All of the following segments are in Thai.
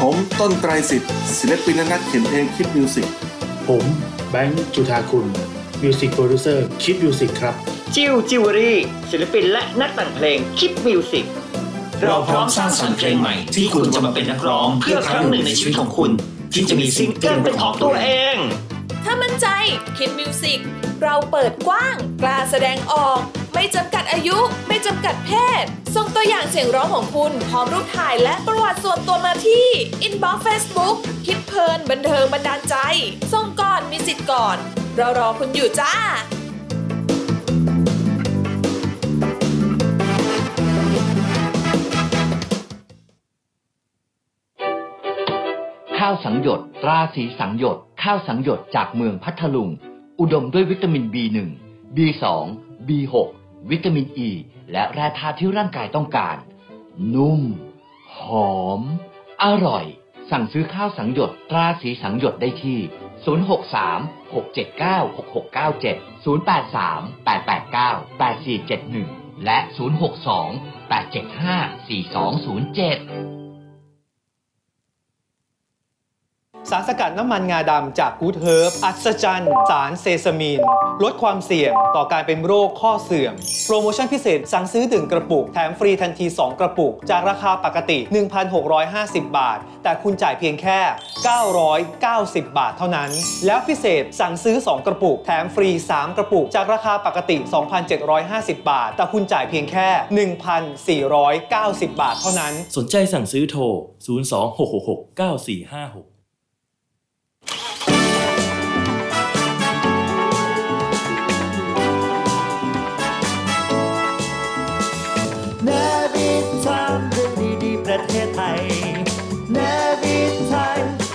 ผมต้นไตรสิทธิ์ศิลปินนักเขียนเพลงคิดมิวสิกผมแบงค์จุฑาคุณมิวสิกโปรดิวเซอร์คิดมิวสิกครับจิ้วจิวเวลรี่ศิลปินและนักแต่งเพลงคิดมิวสิกเราพร้อมสร้างสรรค์เพลงใหม่ที่คุณจะมาเป็นนักร้องเพื่อครั้งหนึ่งในชีวิตของคุณที่จะมีซิงเกิลเป็นของตัวเองถ้ามั่นใจคิดมิวสิกเราเปิดกว้างกล้าแสดงออกไม่จำกัดอายุไม่จำกัดเพศส่งตัวอย่างเสียงร้องของคุณพร้อมรูปถ่ายและประวัติส่วนตัวมาที่ Inbox Facebook คิดเพลินบันเทิงบันดาลใจส่งก่อนมีสิทธิ์ก่อนเรารอคุณอยู่จ้าข้าวสังหยดตราสีสังหยดข้าวสังหยดจากเมืองพัทลุงอุดมด้วยวิตามิน B1 B2 B6 วิตามิน E และแร่ธาตุที่ร่างกายต้องการนุ่มหอมอร่อยสั่งซื้อข้าวสังหยดตราสีสังหยดได้ที่063 679 6697 083 889 8471และ062 875 4207สารสกัดน้ำมันงาดำจากกู๊ดเฮิร์บอัศจรรย์สารเซซามีนลดความเสี่ยงต่อการเป็นโรคข้อเสื่อมโปรโมชั่นพิเศษสั่งซื้อ1กระปุกแถมฟรีทันที2กระปุกจากราคาปกติ 1,650 บาทแต่คุณจ่ายเพียงแค่990 บาทเท่านั้นแล้วพิเศษสั่งซื้อ2กระปุกแถมฟรี3กระปุกจากราคาปกติ 2,750 บาทแต่คุณจ่ายเพียงแค่ 1,490 บาทเท่านั้นสนใจสั่งซื้อโทร026669456Navy Time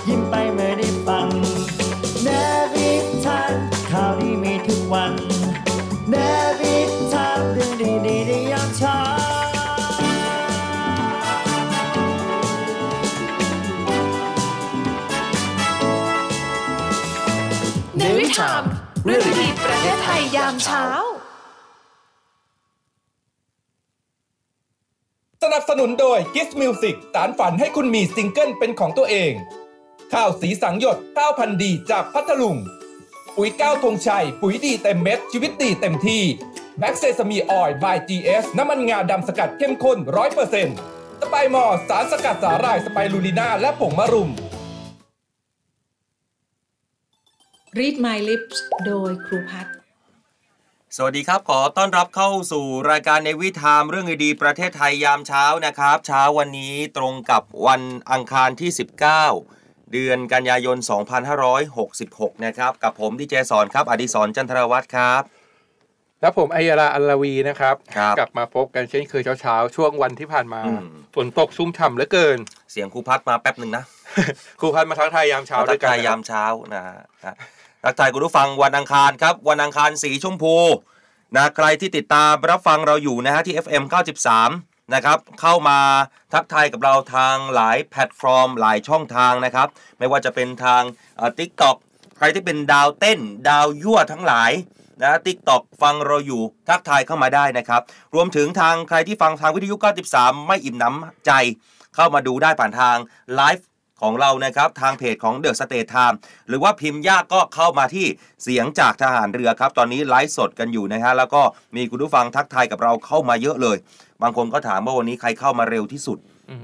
ยิ้มไปเมื่อได้ฟัง Navy Time ข่าวดีมีทุกวัน Navy Time เรื่องดีๆในยามเช้า Navy Time เรื่องดีๆประเทศไทยยามเช้าสนับสนุนโดย Kiss Music สารฝันให้คุณมีซิงเกิลเป็นของตัวเองข้าวสีสังหยดข้าวพันธุ์ดีจากพัทลุงปุ๋ยก้าวธงชัยปุ๋ยดีเต็มเม็ดชีวิตดีเต็มที่แม็กเซซามีออยล์ by GS น้ำมันงาดำสกัดเข้มข้น 100% สไปมอร์สารสกัดสาหร่ายสไปรูลิน่าและผงมะรุม Read My Lips โดยครูพัฒน์สวัสดีครับขอต้อนรับเข้าสู่รายการNAVY TIME เรื่องดีๆประเทศไทยยามเช้านะครับเช้าวันนี้ตรงกับวันอังคารที่19เดือนกันยายน2566นะครับกับผมดีเจสอนครับอดิศรจันทรวัฒน์ครับและผมอัยราอัลลวีนะครับกลับมาพบกันเช่นเคยเช้าๆช่วงวันที่ผ่านมาฝนตกชุ่มฉ่ำเหลือเกินเสียงครูพัดมาแป๊บหนึ่งนะครูพัดมาทักทายยามเช้าด้วยกันทักทายยามเช้านะฮะทักทายคุณผู้ฟังวันอังคารครับวันอังคารสีชมพูนะใครที่ติดตามรับฟังเราอยู่นะฮะที่ FM 93นะครับเข้ามาทักทายกับเราทางหลายแพลตฟอร์มหลายช่องทางนะครับไม่ว่าจะเป็นทาง TikTok ใครที่เป็นดาวเต้นดาวยั่วทั้งหลายนะ TikTok ฟังเราอยู่ทักทายเข้ามาได้นะครับรวมถึงทางใครที่ฟังทางวิทยุ93ไม่อิ่มน้ำใจเข้ามาดูได้ผ่านทางไลฟ์ของเรานะครับทางเพจของ The State Time หรือว่าพิมพ์ยากก็เข้ามาที่เสียงจากทหารเรือครับตอนนี้ไลฟ์สดกันอยู่นะฮะแล้วก็มีคุณผู้ฟังทักทายกับเราเข้ามาเยอะเลยบางคนก็ถามว่าวันนี้ใครเข้ามาเร็วที่สุด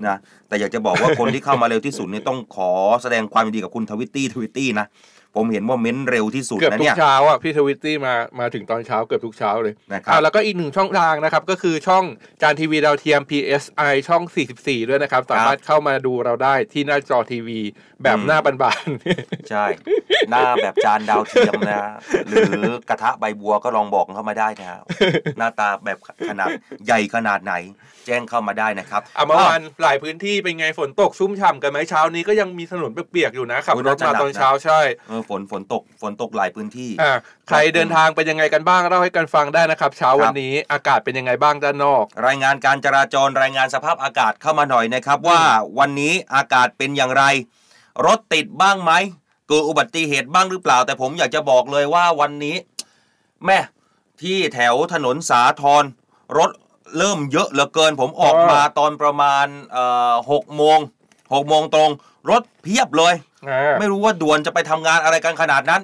นะแต่อยากจะบอกว่าคนที่เข้ามาเร็วที่สุดนี่ต้องขอแสดงความยินดีกับคุณทวิตตี้นะผมเห็นว่าเม้นเร็วที่สุดนะเนี่ยเกือบทุกเช้าอ่ะพี่ทวิตตี้มาถึงตอนเช้าเกือบทุกเช้าเลยนะครับแล้วก็อีก1ช่องทางนะครับก็คือช่องจานทีวีดาวเทียม PSI ช่อง44ด้วยนะครับสามารถเข้ามาดูเราได้ที่หน้าจอทีวีแบบหน้าบานๆใช่หน้าแบบจานดาวเทียมนะหรือกระทะใบบัวก็ลองบอกเข้ามาได้นะหน้าตาแบบขนาดใหญ่ขนาดไหนแจ้งเข้ามาได้นะครับเมื่อวานหลายพื้นที่เป็นไงฝนตกชุ่มฉ่ำกันไหมเช้านี้ก็ยังมีถนนเปียกๆอยู่นะขับรถมาตอนเช้าใช่ฝนตกหลายพื้นที่ใครเดินทางเป็นยังไงกันบ้างเล่าให้กันฟังได้นะครับเช้าวันนี้อากาศเป็นยังไงบ้างด้านนอกรายงานการจราจรรายงานสภาพอากาศเข้ามาหน่อยนะครับว่าวันนี้อากาศเป็นอย่างไรรถติดบ้างไหมเกิดอุบัติเหตุบ้างหรือเปล่าแต่ผมอยากจะบอกเลยว่าวันนี้แม่ที่แถวถนนสาทรรถเริ่มเยอะเหลือเกินผมออกมาตอนประมาณ6โมง 6โมงตรงรถเพียบเลยไม่รู้ว่าด่วนจะไปทำงานอะไรกันขนาดนั้น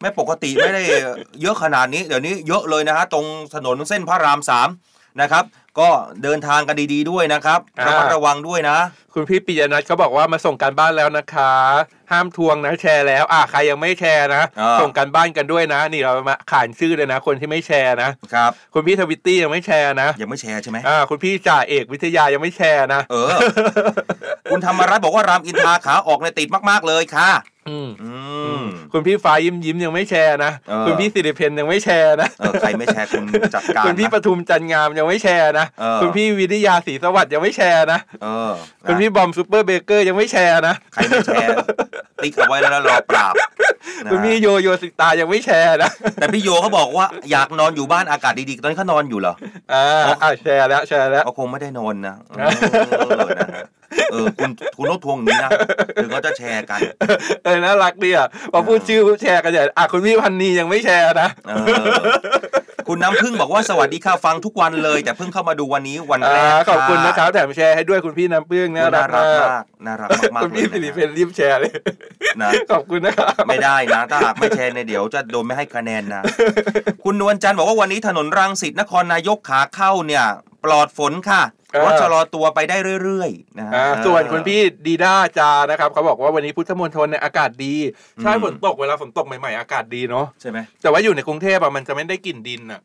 ไม่ปกติไม่ได้เยอะขนาดนี้เดี๋ยวนี้เยอะเลยนะฮะตรงถนนเส้นพระราม3นะครับก็เดินทางกันดีๆด้วยนะครับระมัดระวังด้วยนะคุณพี่ปิยนัทเขาบอกว่ามาส่งการบ้านแล้วนะคะห้ามทวงนะแชร์แล้วใครยังไม่แชร์นะส่งการบ้านกันด้วยนะนี่เรามาขานชื่อเลยนะคนที่ไม่แชร์นะครับคุณพี่ทวิตตี้ยังไม่แชร์นะยังไม่แชร์ใช่ไหมคุณพี่จ่าเอกวิทยายังไม่แชร์นะคุณธรรมรัตน์บอกว่ารามอินทราขาออกในติดมากๆเลยค่ะคุณพี่ฟ้ายิ้มยังไม่แชร์นะคุณพี่สิริเพนยังไม่แชร์นะใครไม่แชร์คุณจัดการคุณพี่ปทุมจันงามยังไม่แชร์นะคุณพี่วิทยาศรีสวัสดิ์ยังไม่แชร์นะคุณพี่บอมซูเปอร์เบเกอร์ยังไม่แชร์นะใครไม่แชร์ติ๊กเอาไว้แล้วรอปราบคุณพี่โยสิตายังไม่แชร์นะแต่พี่โยเขาบอกว่าอยากนอนอยู่บ้านอากาศดีๆตอนนี้เขานอนอยู่เหรอแชร์แล้วเขาคงไม่ได้นอนนะคุณโน้ตทวงนี้นะถึงก็จะแชร์กันน่ารักดีอ่ะพอพูดชื่อแชร์กันใหญ่คุณพี่พันนียังไม่แชร์นะคุณน้ำพึ่งบอกว่าสวัสดีค่ะฟังทุกวันเลยแต่เพิ่งเข้ามาดูวันนี้วันแรกขอบคุณนะครับแถมแชร์ให้ด้วยคุณพี่น้ำพึ่งน่ารักมากคุณพี่สิริเพนรีบแชร์เลยนะขอบคุณนะครับไม่ได้นะถ้าหากไม่แชร์เนี่ยเดี๋ยวจะโดนไม่ให้คะแนนนะคุณนวลจันทร์บอกว่าวันนี้ถนนรังสิตนครนายกขาเข้าเนี่ยปลอดฝนค่ะรถชะลอตัวไปได้เรื่อยๆนะฮะส่วนคุณพี่ดีด้าจานะครับเขาบอกว่าวันนี้พุทธมณฑลเนี่ยอากาศดีใช่ฝนตกเวลาฝนตกใหม่ๆอากาศดีเนาะใช่ไหมแต่ว่าอยู่ในกรุงเทพอะมันจะไม่ได้กลิ่นดินอะ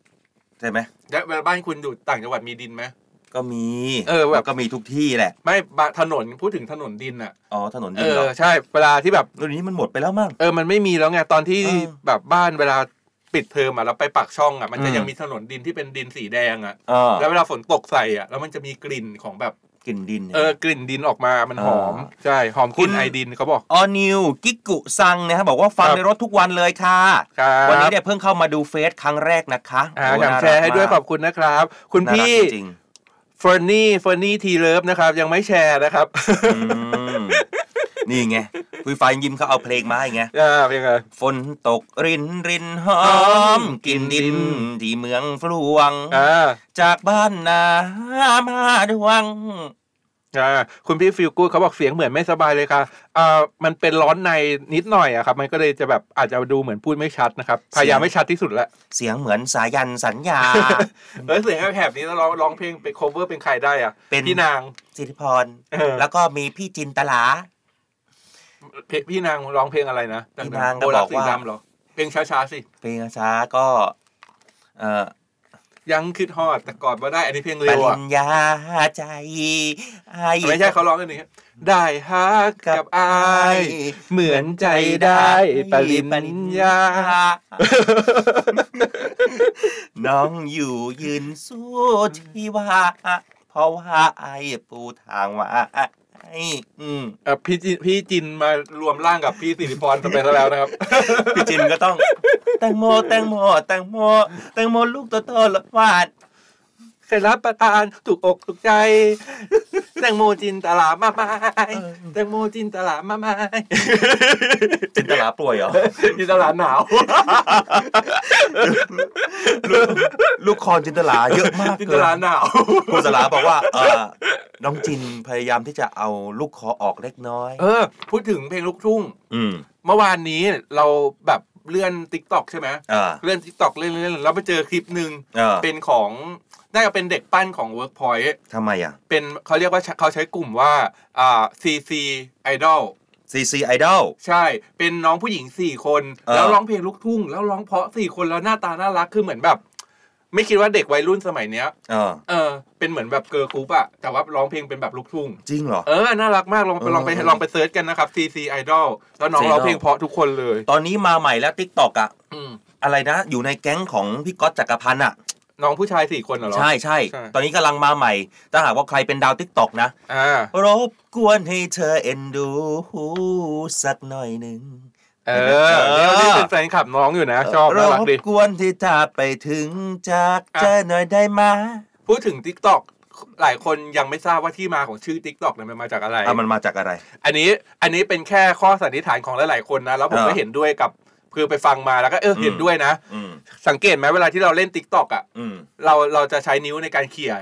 ใช่ไหมแล้วบ้านคุณอยู่ต่างจังหวัดมีดินไหมก็มีแบบก็มีทุกที่แหละไม่ถนนพูดถึงถนนดินอ่ะอ๋อถนนดินใช่เวลาที่แบบรุ่นนี้มันหมดไปแล้วมั้งมันไม่มีแล้วไงตอนที่แบบบ้านเวลาปิดเทอมแล้วไปปากช่องอ่ะมันจะยังมีถนนดินที่เป็นดินสีแดงอ่ะแล้วเวลาฝนตกใส่อ่ะแล้วมันจะมีกลิ่นของแบบกลิ่นดินกลิ่นดินออกมามันหอมใช่หอมกลิ่นไอดินเขาบอกออนิวกิกุซังนะครับบอกว่าฟังในรถทุกวันเลยค่ะวันนี้เนี่ยเพิ่งเข้ามาดูเฟซครั้งแรกนะคะแชร์ให้ด้วยขอบคุณนะครับคุณพี่เฟอร์นี่ทีเลิฟนะครับยังไม่แชร์นะครับนี่ไงคุยไฟยิ้มเขาเอาเพลงมาให้ไงเพลงอะไรฝนตกรินหอมกลิ่นดินที่เมืองฟลวงจากบ้านนามาดวงคุณพี่ฟิลกู๊ดเขาบอกเสียงเหมือนไม่สบายเลยค่ะมันเป็นร้อนในนิดหน่อยอะครับมันก็เลยจะแบบอาจจะดูเหมือนพูดไม่ชัดนะครับพยายามไม่ชัดที่สุดละเสียงเหมือนสายันสัญญาเสียงแหบๆนี้แล้วร้องเพลงไปโคเวอร์เป็นใครได้อะเป็นพี่นางสิริพรแล้วก็มีพี่จินตลาพี่นางร้องเพลงอะไรนะพี่นางก็บอกว่าเพลงช้าๆสิเพลงช้าก็ยังคิดฮอดแต่กอดมาได้อันนี้เพลงเร็วอะปริญญาใจไอ้ไม่ใช่เขาร้องอันนี้ได้ฮักกับไอเหมือนใจได้ปริญญาน้องอยู่ยืนสู้ที่ว่าเพราะว่าไอปูทางว่าพี่จินมารวมร่างกับพี่สิริพรจะเป็นแล้วนะครับพี่จินก็ต้องแตงโมลูกโตๆละวาดเคยรับประทานถูกอกถูกใจแตงโมจินตลามาไม้แตงโมจินตลามาไม้จินตลาป่วยเหรอจินตลาหนาวลูกคอนจินตลาเยอะมากเลยจินตลาหนาวคุณตลาบอกว่าน้องจินพยายามที่จะเอาลูกคอออกเล็กน้อยพูดถึงเพลงลูกทุ่งเมื่อวานนี้เราแบบเลื่อน TikTok ใช่ไหมเลื่อน TikTok เลื่อนแล้วไปเจอคลิปหนึ่งเป็นของน่าจะเป็นเด็กปั้นของ Workpoint ทำไมอ่ะเป็นเขาเรียกว่าเขาใช้กลุ่มว่าCC Idol ใช่เป็นน้องผู้หญิง4คนแล้วร้องเพลงลูกทุ่งแล้วร้องเพราะ4คนแล้วหน้าตาน่ารักคือเหมือนแบบไม่คิดว่าเด็กวัยรุ่นสมัยเนี้ยเป็นเหมือนแบบเกิร์ลกรุ๊ปอะแต่ว่าร้องเพลงเป็นแบบลูกทุ่งจริงเหรอน่ารักมากลองไปเซิร์ชกันนะครับ CC Idol แล้วน้องร้องเพลงเพราะทุกคนเลยตอนนี้มาใหม่แล้ว TikTok อะอะไรนะอยู่ในแก๊งของพี่ก๊อตจักรพันธ์อะน้องผู้ชาย4คนเหรอใช่ตอนนี้กำลังมาใหม่ถ้าหากว่าใครเป็นดาว TikTok นะรบกวนให้เธอเอ็นดูสักหน่อยนึงนี่เป็นแฟนคลับน้องอยู่นะชอบน่ารักดีรบกวนที่ถ้าไปถึงจากเจอหน่อยได้มาพูดถึง TikTok หลายคนยังไม่ทราบว่าที่มาของชื่อ TikTok เนี่ยมันมาจากอะไรมันมาจากอะไรอันนี้เป็นแค่ข้อสันนิษฐานของหลายๆคนนะแล้วผมก็เห็นด้วยกับคือไปฟังมาแล้วก็เห็นด้วยนะสังเกตไหมเวลาที่เราเล่น TikTok อ่ะเราจะใช้นิ้วในการเขี่ย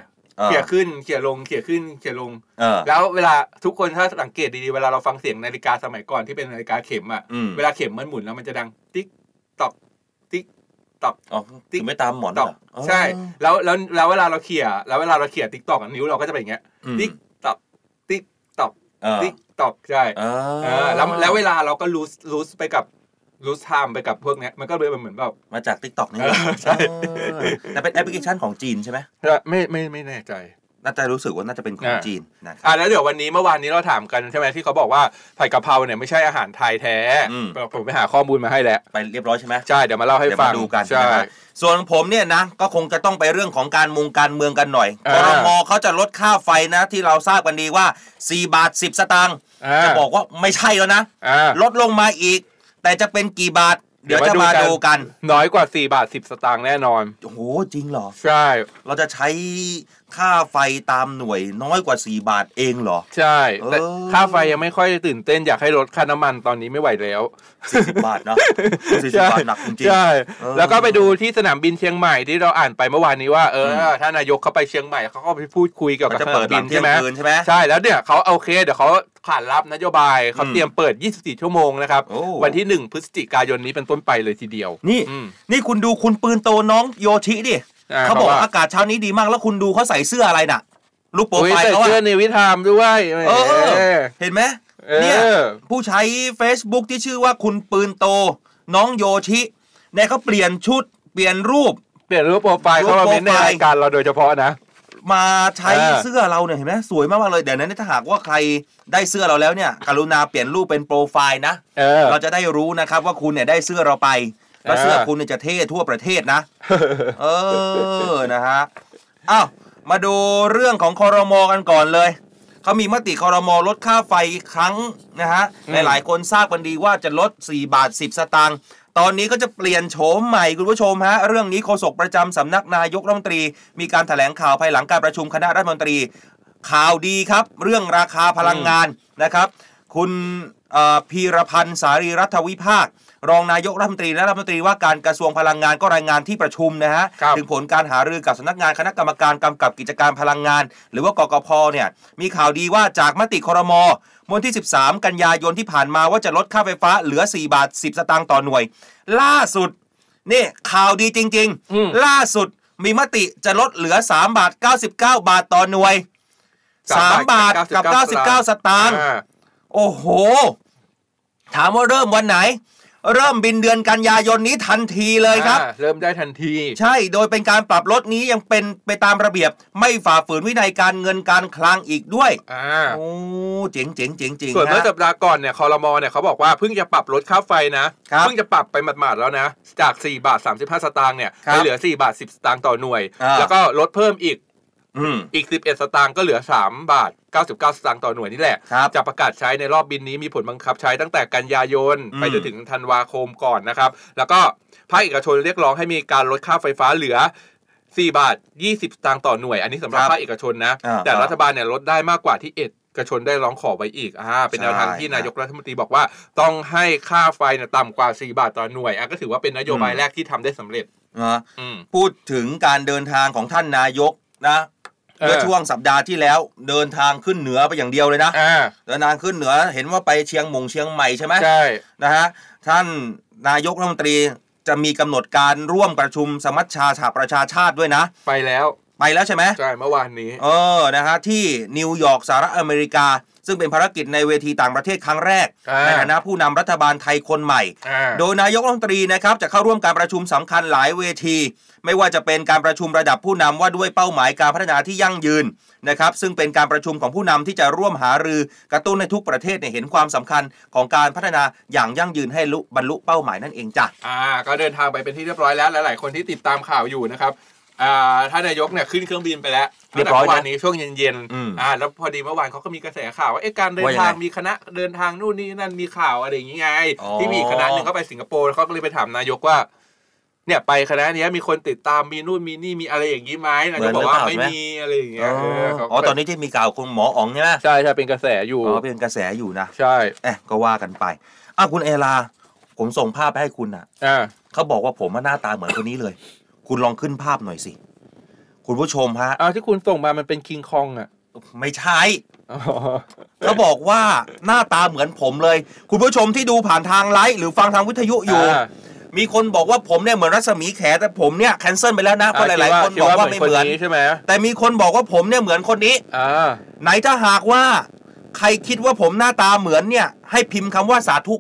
เขี่ยขึ้นเขี่ยลงเขี่ยขึ้นเขี่ยลงแล้วเวลาทุกคนถ้าสังเกตดีๆเวลาเราฟังเสียงนาฬิกาสมัยก่อนที่เป็นนาฬิกาเข็มอ่ะเวลาเข็มมันหมุนแล้วมันจะดังติ๊กตอกติ๊กตอกติ๊กไม่ตามหมอนตอกใช่แล้วเวลาเราเขี่ยติ๊กตอกนิ้วเราก็จะเป็นอย่างเงี้ยติ๊กตอกติ๊กตอกติ๊กตอกใช่แล้วเวลาเราก็looseไปกับรู้ทามไปกับพวกนี้มันก็เลยเหมือนแบบมาจาก TikTok นี่ใช่แต่เป็นแอปพลิเคชันของจีนใช่ไหมไม่แน่ใจน่าจะรู้สึกว่าน่าจะเป็นของจีนนะครับแล้วเดี๋ยววันนี้เมื่อวานนี้เราถามกันใช่ไหมที่เขาบอกว่าผัดกะเพราเนี่ยไม่ใช่อาหารไทยแท้ผมไปหาข้อมูลมาให้แล้วไปเรียบร้อยใช่ไหมใช่เดี๋ยวมาเล่าให้ฟังดูกันใช่ส่วนผมเนี่ยนะก็คงจะต้องไปเรื่องของการเมืองกันหน่อยกทม.เขาจะลดค่าไฟนะที่เราทราบกันดีว่า4 บาท 10 สตางค์จะบอกว่าไม่ใช่แล้วนะลดลงมาอีกแต่จะเป็นกี่บาทเดี๋ยวจะมาดูกันน้อยกว่า4 บาท 10 สตางค์แน่นอนโอ้โหจริงเหรอใช่เราจะใช้ค่าไฟตามหน่วยน้อยกว่า4 บาทเองเหรอใช่แต่ค่าไฟยังไม่ค่อยตื่นเต้นอยากให้ลดค่าน้ำมันตอนนี้ไม่ไหวแล้ว40 บาทเนาะ40 บาทหนักจริงใช่แล้วก็ไปดูที่สนามบินเชียงใหม่ที่เราอ่านไปเมื่อวานนี้ว่าท่านนายกเขาไปเชียงใหม่เขาก็ไปพูดคุยเกี่ยวกับสนามบินใช่ไหมใช่แล้วเนี่ยเขาโอเคเดี๋ยวเขาผ่านรับนโยบายเขาเตรียมเปิด24 ชั่วโมงนะครับวันที่1 พฤศจิกายนนี้เป็นต้นไปเลยทีเดียวนี่คุณดูคุณปืนโตน้องโยชิดิเขาบอกอากาศเช้านี้ดีมากแล้วคุณดูเขาใส่เสื้ออะไรน่ะลูกโป่งไฟเขาใส่เสื้อNAVY TIMEด้วยเห็นไหมเนี่ยผู้ใช้ Facebook ที่ชื่อว่าคุณปืนโตน้องโยชิเนี่ยเขาเปลี่ยนชุดเปลี่ยนรูปโปรไฟล์เขามาเป็นในรายการเราโดยเฉพาะนะมาใช้เสื้อเราเนี่ยเห็นไหมสวยมากเลยเดี๋ยวนั้นถ้าหากว่าใครได้เสื้อเราแล้วเนี่ยกรุณาเปลี่ยนรูปเป็นโปรไฟล์นะเราจะได้รู้นะครับว่าคุณเนี่ยได้เสื้อเราไปแล้วเสื้อคุณเนี่ยจะเท่ทั่วประเทศนะนะฮะอ้าวมาดูเรื่องของครม.กันก่อนเลยเขามีมติครม.ลดค่าไฟครั้งนะฮะหลายๆคนทราบกันดีว่าจะลด4 บาท 10 สตางค์ตอนนี้ก็จะเปลี่ยนโฉมใหม่คุณผู้ชมฮะเรื่องนี้โฆษกประจำสำนักนายกรัฐมนตรีมีการแถลงข่าวภายหลังการประชุมคณะรัฐมนตรีข่าวดีครับเรื่องราคาพลังงานนะครับคุณพีรพันธ์สารีรัฐวิภาครองนายกรัฐมนตรีและรัฐมนตรีว่าการกระทรวงพลังงานก็รายงานที่ประชุมนะฮะถึงผลการหารือกับสำนักงานคณะกรรมการกำกับกิจการพลังงานหรือว่ากกพ.เนี่ยมีข่าวดีว่าจากมติครม.วันที่13 กันยายนที่ผ่านมาว่าจะลดค่าไฟฟ้าเหลือ4 บาท 10 สตางค์ต่อหน่วยล่าสุดนี่ข่าวดีจริงๆล่าสุดมีมติจะลดเหลือ3 บาท 99 บาทต่อหน่วย3 บาท กับ 99 สตางค์โอ้โหถามว่าเริ่มวันไหนเริ่มบินเดือนกันยายนนี้ทันทีเลยครับเริ่มได้ทันทีใช่โดยเป็นการปรับลดนี้ยังเป็นไปตามระเบียบไม่ฝ่าฝืนวินัยการเงินการคลังอีกด้วยโอ้เจ๋งส่วนเมื่อสัปดาห์ก่อนเนี่ยครม.เนี่ยเขาบอกว่าเพิ่งจะปรับลดค่าไฟนะเพิ่งจะปรับไปหมาดๆแล้วนะจาก 4.35 สตางค์เนี่ยไปเหลือ 4.10 สตางค์ต่อหน่วยแล้วก็ลดเพิ่มอีก11 สตางค์ก็เหลือ3 บาท 99 สตางค์ต่อหน่วยนี่แหละจะประกาศใช้ในรอบบินนี้มีผลบังคับใช้ตั้งแต่กันยายนไปจนถึงธันวาคมก่อนนะครับแล้วก็ภาคเอกชนเรียกร้องให้มีการลดค่าไฟฟ้าเหลือ4 บาท 20 สตางค์ต่อหน่วยอันนี้สำหรับภาคเอกชนนะแต่รัฐบาลเนี่ยลดได้มากกว่าที่เอกชนได้ร้องขอไปอีกเป็นแนวทางที่นายกรัฐมนตรีบอกว่าต้องให้ค่าไฟเนี่ยต่ำกว่า4 บาทต่อหน่วยก็ถือว่าเป็นนโยบายแรกที่ทำได้สำเร็จพูดถึงการเดินทางของท่านนายกนะเมื่อช่วงสัปดาห์ที่แล้วเดินทางขึ้นเหนือไปอย่างเดียวเลยนะเดินทางขึ้นเหนือเห็นว่าไปเชียงใหม่ใช่ไหมใช่นะฮะท่านนายกรัฐมนตรีจะมีกำหนดการร่วมประชุมสมัชชาสหประชาชาติด้วยนะไปแล้วใช่ไหมใช่เมื่อวานนี้นะฮะที่นิวยอร์กสหรัฐอเมริกาซึ่งเป็นภารกิจในเวทีต่างประเทศครั้งแรกในฐานะผู้นำรัฐบาลไทยคนใหม่โดยนายกรัฐมนตรีนะครับจะเข้าร่วมการประชุมสำคัญหลายเวทีไม่ว่าจะเป็นการประชุมระดับผู้นำว่าด้วยเป้าหมายการพัฒนาที่ยั่งยืนนะครับซึ่งเป็นการประชุมของผู้นำที่จะร่วมหารือกระตุ้นให้ทุกประเทศเห็นความสำคัญของการพัฒนาอย่างยั่งยืนให้บรรลุเป้าหมายนั่นเองจ้ะก็เดินทางไปเป็นที่เรียบร้อยแล้วหลายๆคนที่ติดตามข่าวอยู่นะครับท่านนายกเนี่ยขึ้นเครื่องบินไปแล้วเมื่อวานนี้ช่วงเย็นๆแล้วพอดีเมื่อวานเขาก็มีกระแสข่าวว่าการเดินทางมีคณะเดินทางนู่นนี่นั่นมีข่าวอะไรอย่างงี้ไงที่มีคณะหนึ่งเขาไปสิงคโปร์เขาก็เลยไปถามนายกว่าเนี่ยไปคณะนี้มีคนติดตามมีนู่นมีนี่มีอะไรอย่างงี้ไหมนายกบอกว่าไม่มีอะไรอย่างเงี้ยตอนนี้ที่มีข่าวคุณหมออ๋องใช่ไหมใช่เป็นกระแสอยู่เป็นกระแสอยู่นะใช่ก็ว่ากันไปคุณเอลาผมส่งภาพไปให้คุณนะเขาบอกว่าผมหน้าตาเหมือนคนนี้เลยคุณลองขึ้นภาพหน่อยสิ คุณผู้ชมฮะที่คุณส่งมามันเป็นคิงคองอ่ะไม่ใช่เขาบอกว่าหน้าตาเหมือนผมเลยคุณผู้ชมที่ดูผ่านทางไลฟ์หรือฟังทางวิทยุอยู่มีคนบอกว่าผมเนี่ยเหมือนรัศมีแขแต่ผมเนี่ยแคนเซิลไปแล้วนะเพราะหลายๆคนบอกว่าไม่เหมือนใช่ไหมแต่มีคนบอกว่าผมเนี่ยเหมือนคนนี้ไหนถ้าหากว่าใครคิดว่าผมหน้าตาเหมือนเนี่ยให้พิมพ์คำว่าสาธุ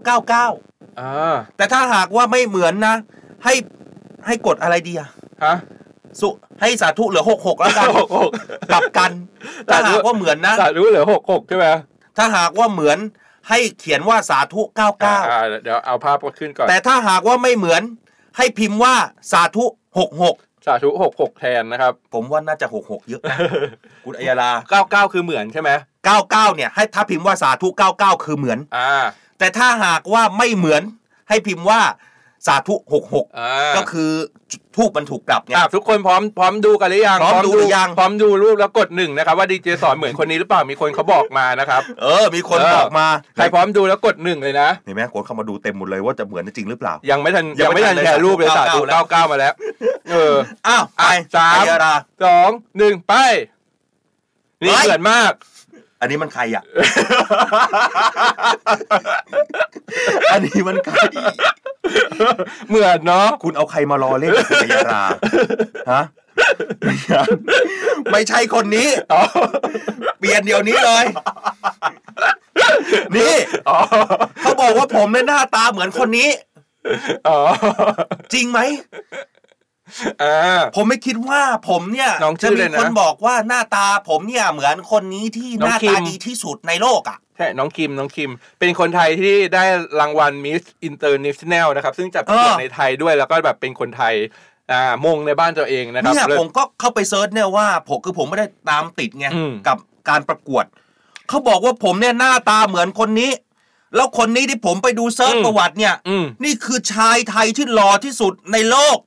99แต่ถ้าหากว่าไม่เหมือนนะให้กดอะไรดีอะสุให้สาธุเหลือ66แล้วกันกลับกันถ้าหากว่าเหมือนนะสาธุเหลือ66ใช่ไหมถ้าหากว่าเหมือนให้เขียนว่าสาธุ99เดี๋ยวเอาภาพขึ้นก่อนแต่ถ้าหากว่าไม่เหมือนให้พิมพ์ว่าสาธุ66สาธุ66แทนนะครับผมว่าน่าจะ66เยอะนะคุณอัยรา99คือเหมือนใช่ไหม99เนี่ยให้ถ้าพิมพ์ว่าสาธุ99คือเหมือนแต่ถ้าหากว่าไม่เหมือนให้พิมพ์ว่าสาธุ66ก็คือทูบมันถูกกลับเนี่ยทุกคนพร้อมดูกันหรือยังพร้อมดูรูปแล้วกด1นะครับว่าดีเจสอนเหมือนคนนี้หรือเปล่ามีคนเขาบอกมานะครับมีคนบอกมาใครพร้อมดูแล้วกด1เลยนะเห็นไหมคนเข้ามาดูเต็มหมดเลยว่าจะเหมือนจริงหรือเปล่ายังไม่ทันแชร์รูปเลยสาธุ99มาแล้วอ้าวไป3 2 1ไปนี่เหมือนมากอันนี้มันใครอ่ะอันนี้มันใครเหมือนเนาะคุณเอาใครมารอเล่นกับยาราฮะไม่ใช่คนนี้เปลี่ยนเดี๋ยวนี้เลยนี่เขาบอกว่าผมเนี่ยหน้าตาเหมือนคนนี้จริงไหมผมไม่คิดว่าผมเนี่ยจะมีคนบอกว่าหน้าตาผมเนี่ยเหมือนคนนี้ที่หน้าตาดีที่สุดในโลกอ่ะใช่น้องคิมเป็นคนไทยที่ได้รางวัล Miss International นะครับซึ่งจัดประกวดในไทยด้วยแล้วก็แบบเป็นคนไทยมงในบ้านตัวเองนะครับเนี่ยผมก็เข้าไปเซิร์ชเนี่ยว่าผมไม่ได้ตามติดไงกับการประกวดเขาบอกว่าผมเนี่ยหน้าตาเหมือนคนนี้แล้วคนนี้ที่ผมไปดูเซิร์ชประวัติเนี่ยนี่คือชายไทยที่หล่อที่สุดในโลก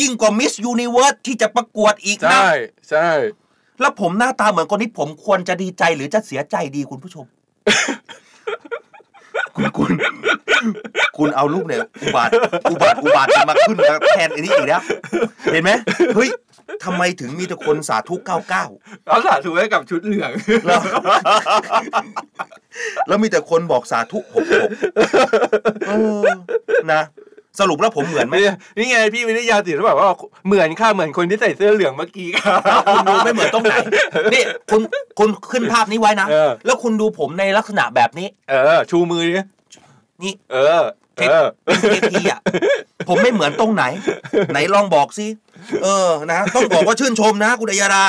ยิ่งกว่า Miss Universe ที่จะประกวดอีกนะใช่แล้วผมหน้าตาเหมือนคนนี้ผมควรจะดีใจหรือจะเสียใจดีคุณผู้ชม คุณเอารูปเนี่ยอุบาทมาขึ้นมาแทนอันนี้อีกแล้วเห็นไหมเฮ้ยทำไมถึงมีแต่คนสาธุ99แล้วสาธุให้กับชุดเหลืองแล้วมีแต่คนบอกสาธุ66นะสรุปแล้วผมเหมือนไหมนี่ไงพี่วิทยาศิลป์บอกว่าเหมือนค่ะเหมือนคนที่ใส่เสื้อเหลืองเมื่อกี้ค่ะคุณดูไม่เหมือนตรงไหนนี่คุณขึ้นภาพนี้ไว้นะแล้วคุณดูผมในลักษณะแบบนี้ชูมือนี่KP อ่ะผมไม่เหมือนตรงไหนไหนลองบอกสินะต้องบอกว่าชื่นชมนะคุณอัยรา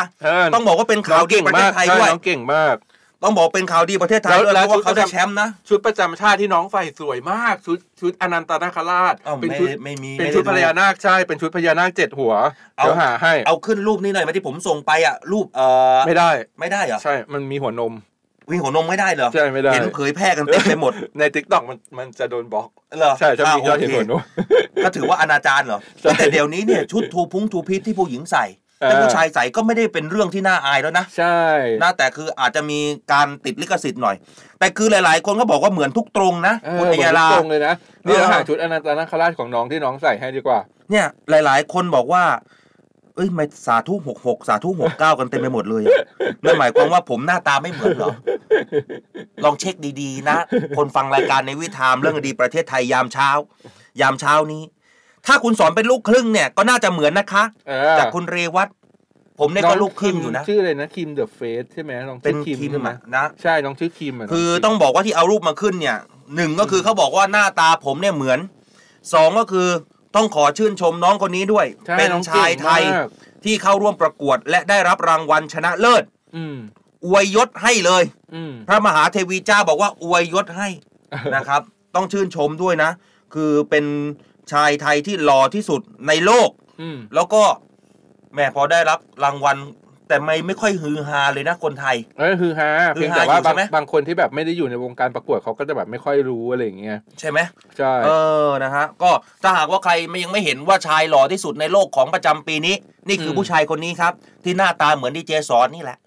ต้องบอกว่าเป็นข่าวดีประเทศไทยด้วยน้องเก่งมากต้องบอกเป็นข่าวดีประเทศไทยด้วยเพราะว่าเขาได้แชมป์นะชุดประจำชาติที่น้องใส่สวยมากชุดอนันตนาคราชเป็นชุดพญานาคใช่เป็นชุดพญานาค7หัวเอาหาให้เอาขึ้นรูปนี้หน่อยมาที่ผมส่งไปอ่ะรูปไม่ได้เหรอใช่มันมีหัวนมวิ่งหัวนมไม่ได้เหรอใช่ไม่ได้เห็นเผยแพร่กันเต็มไปหมดใน TikTok มันจะโดนบล็อกเหรอใช่มียอดเห็นหัวนมก็ถือว่าอนาจารเหรอแต่เดี๋ยวนี้เนี่ยชุดทูพุ้งทูพีชที่ผู้หญิงใส่และผู้ชายใส่ก็ไม่ได้เป็นเรื่องที่น่าอายแล้วนะใช่น่าแต่คืออาจจะมีการติดลิขสิทธิ์หน่อยแต่คือหลายๆคนก็บอกว่าเหมือนทุกตรงนะคุณอัยราตรงเลยนะนี่หาชุดอนันตนาคราชของน้องที่น้องใส่ให้ดีกว่าเนี่ยหลายๆคนบอกว่าเอ้ยไม่สาธุ66สาธุ69กันเต็มไปหมดเลยนั่นหมายความว่าผมหน้าตาไม่เหมือนหรอลองเช็คดีๆนะคนฟังรายการในNAVY TIMEเรื่องดีประเทศไทยยามเช้านี้ถ้าคุณสอนเป็นลูกครึ่งเนี่ยก็น่าจะเหมือนนะคะจากคุณเรวัตผมเนี่ยก็ลูกครึ่งอยู่นะชื่ออะไรนะคิมเดอะเฟสใช่ไหมน้องเป็นคิมนะใช่น้องชื่อคิมคือต้องบอกว่าที่เอารูปมาขึ้นเนี่ย1ก็คือเขาบอกว่าหน้าตาผมเนี่ยเหมือน2ก็คือต้องขอชื่นชมน้องคนนี้ด้วยเป็นชายไทยที่เข้าร่วมประกวดและได้รับรางวัลชนะเลิศอวยยศให้เลยพระมหาเทวีเจ้าบอกว่าอวยยศให้นะครับต้องชื่นชมด้วยนะคือเป็นชายไทยที่หล่อที่สุดในโลกแล้วก็แม่พอได้รับรางวัลแต่ไม่ค่อยฮือฮาเลยนะคนไทยฮือฮาเพียงแต่ว่าบางคนที่แบบไม่ได้อยู่ในวงการประกวดเขาก็จะแบบไม่ค่อยรู้อะไรอย่างเงี้ยใช่ไหมใช่นะฮะก็ถ้าหากว่าใครยังไม่เห็นว่าชายหล่อที่สุดในโลกของประจำปีนี้นี่คือผู้ชายคนนี้ครับที่หน้าตาเหมือนดีเจสอนนี่แหละ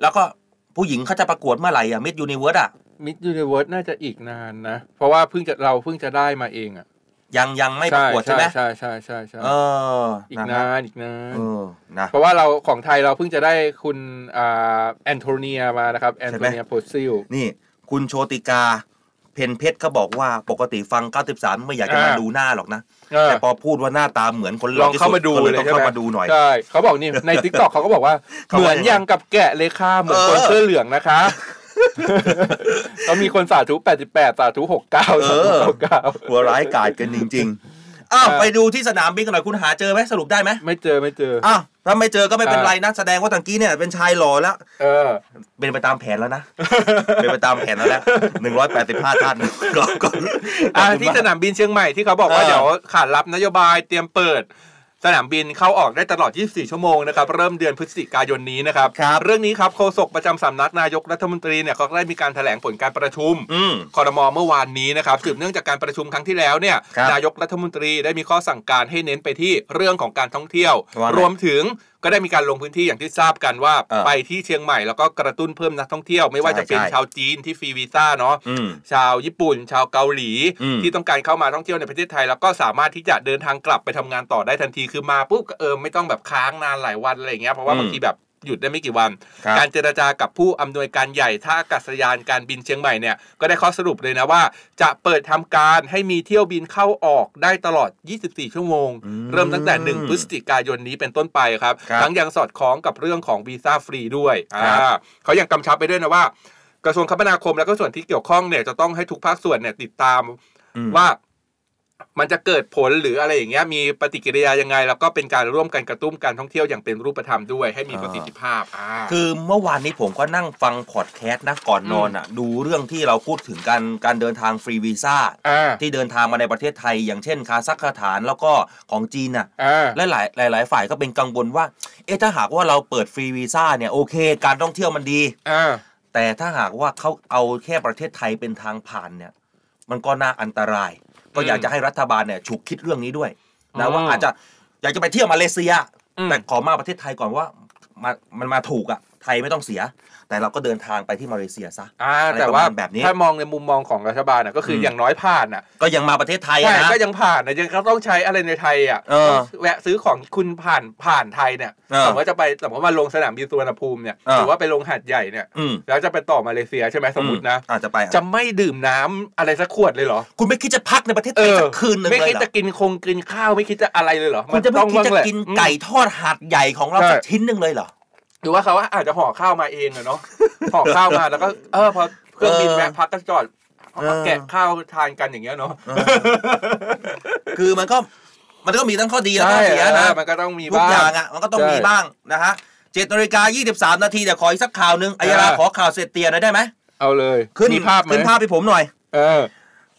แล้วก็ผู้หญิงเขาจะประกวดเมื่อไหร่อะมิสยูนิเวิร์สน่าจะอีกนานนะเพราะว่าเราเพิ่งจะได้มาเองอะ ยังไม่ประกวดใช่ไหมใช่ใช่ใช่ใช่อีกนานอีกนานนะเพราะว่าเราของไทยเราเพิ่งจะได้คุณแอนโทเนียมานะครับแอนโทเนียโพซิลนี่คุณโชติกาเพนเพชรเขาบอกว่าปกติฟัง93ไม่อยากจะมาดูหน้าหรอกนะแต่พอพูดว่าหน้าตาเหมือนคนลองเข้ามาดูเลยต้องเข้ามาดูหน่อยใช่เขาบอกนี่ใน TikTok เขาก็บอกว่าเหมือนยังกับแกะเลยค่ะเหมือนคนเสื้อเหลืองนะคะก็มีคนสาธุ88สาธุ69หัวร้ายกาจกันจริงๆอ้าวไปดูที่สนามบินกันหน่อยคุณหาเจอไหมสรุปได้ไหมไม่เจออ้าวถ้าไม่เจอก็ไม่เป็นไรนะแสดงว่าตะกี้เนี่ยเป็นชายหล่อแล้วเป็นไปตามแผนแล้วนะ เป็นไปตามแผนแล้วนะ185ท่านก็ที่สนามบินเชียงใหม่ที่เขาบอกว่าเดี๋ยวขาดรับนโยบายเตรียมเปิดสนามบินเข้าออกได้ตลอด24ชั่วโมงนะครับเริ่มเดือนพฤศจิกายนนี้นะครับเรื่องนี้ครับโฆษกประจำสำนักนายกรัฐมนตรีเนี่ยเขาได้มีการแถลงผลการประชุมครม.เมื่อวานนี้นะครับสืบเนื่องจากการประชุมครั้งที่แล้วเนี่ยนายกรัฐมนตรีได้มีข้อสั่งการให้เน้นไปที่เรื่องของการท่องเที่ยวรวมถึงก็ได้มีการลงพื้นที่อย่างที่ทราบกันว่าไปที่เชียงใหม่แล้วก็กระตุ้นเพิ่มนักท่องเที่ยวไม่ว่าจะเป็นชาวจีนที่ฟรีวีซ่าเนาะชาวญี่ปุ่นชาวเกาหลีที่ต้องการเข้ามาท่องเที่ยวในประเทศไทยแล้วก็สามารถที่จะเดินทางกลับไปทำงานต่อได้ทันทีคือมาปุ๊บไม่ต้องแบบค้างนานหลายวันอะไรอย่างเงี้ยเพราะว่าบางทีแบบหยุดได้ไม่กี่วันการเจรจากับผู้อำนวยการใหญ่ท่าอากาศยานการบินเชียงใหม่เนี่ยก็ได้ข้อสรุปเลยนะว่าจะเปิดทำการให้มีเที่ยวบินเข้าออกได้ตลอด24ชั่วโมงเริ่มตั้งแต่1พฤศจิกายนนี้เป็นต้นไปครับทั้งยังสอดคล้องกับเรื่องของวีซ่าฟรีด้วยเขายังกำชับไปด้วยนะว่ากระทรวงคมนาคมและก็ส่วนที่เกี่ยวข้องเนี่ยจะต้องให้ทุกภาคส่วนเนี่ยติดตามว่ามันจะเกิดผลหรืออะไรอย่างเงี้ยมีปฏิกิริยายังไงแล้วก็เป็นการร่วมกันกระตุ้นการท่องเที่ยวอย่างเป็นรูปธรรมด้วยให้มีประสิทธิภาพคือเมื่อวานนี้ผมก็นั่งฟังพอดแคสต์นะก่อนนอนอ่ะดูเรื่องที่เราพูดถึงการเดินทางฟรีวีซ่าที่เดินทางมาในประเทศไทยอย่างเช่นคาซัคสถานแล้วก็ของจีนอ่ะและหลายฝ่ายก็เป็นกังวลว่าถ้าหากว่าเราเปิดฟรีวีซ่าเนี่ยโอเคการท่องเที่ยวมันดีแต่ถ้าหากว่าเขาเอาแค่ประเทศไทยเป็นทางผ่านเนี่ยมันก็น่าอันตรายก็อยากจะให้รัฐบาลเนี่ยฉุกคิดเรื่องนี้ด้วยนะว่าอาจจะอยากจะไปเที่ยวมาเลเซียแต่ขอมาประเทศไทยก่อนว่ามันมาถูกอ่ะไทยไม่ต้องเสียแต่เราก็เดินทางไปที่มาเลเซียซะแต่ว่าแบบนี้ถ้ามองในมุมมองของรัฐบาลน่ะก็คืออย่างน้อยผ่านน่ะก็ยังมาประเทศไทยนะก็ยังผ่านนะยังต้องใช้อะไรในไทยอ่ะแวะซื้อของคุณผ่านไทยเนี่ยสมมติว่าจะไปสมมติว่าลงสนามบินสุวรรณภูมิเนี่ยหรือว่าไปลงหาดใหญ่เนี่ยแล้วจะไปต่อมาเลเซียใช่ไหมสมมตินะจะไม่ดื่มน้ำอะไรสักขวดเลยเหรอคุณไม่คิดจะพักในประเทศไทยสักคืนนึงเลยเหรอไม่คิดจะกินข้าวไม่คิดจะอะไรเลยเหรอมันจะต้องกินไก่ทอดหาดใหญ่ของเราสักชิ้นนึงเลยเหรอหรือว่าเขาอาจจะห่อข้าวมาเองเนาะห่อข้าวมาแล้วก็พอเครื่องบินแวะพักก็จอดแกะข้าวทานกันอย่างเงี้ยเนาะคือมันก็มีทั้งข้อดีและข้อเสียนะมันก็ต้องมีบ้างทุกอย่างอ่ะมันก็ต้องมีบ้างนะฮะ7:23 น.เดี๋ยวขออีกสักข่าวนึงอัยราขอข่าวเศรษฐีหน่อยได้ไหมเอาเลยขึ้นภาพให้ผมหน่อย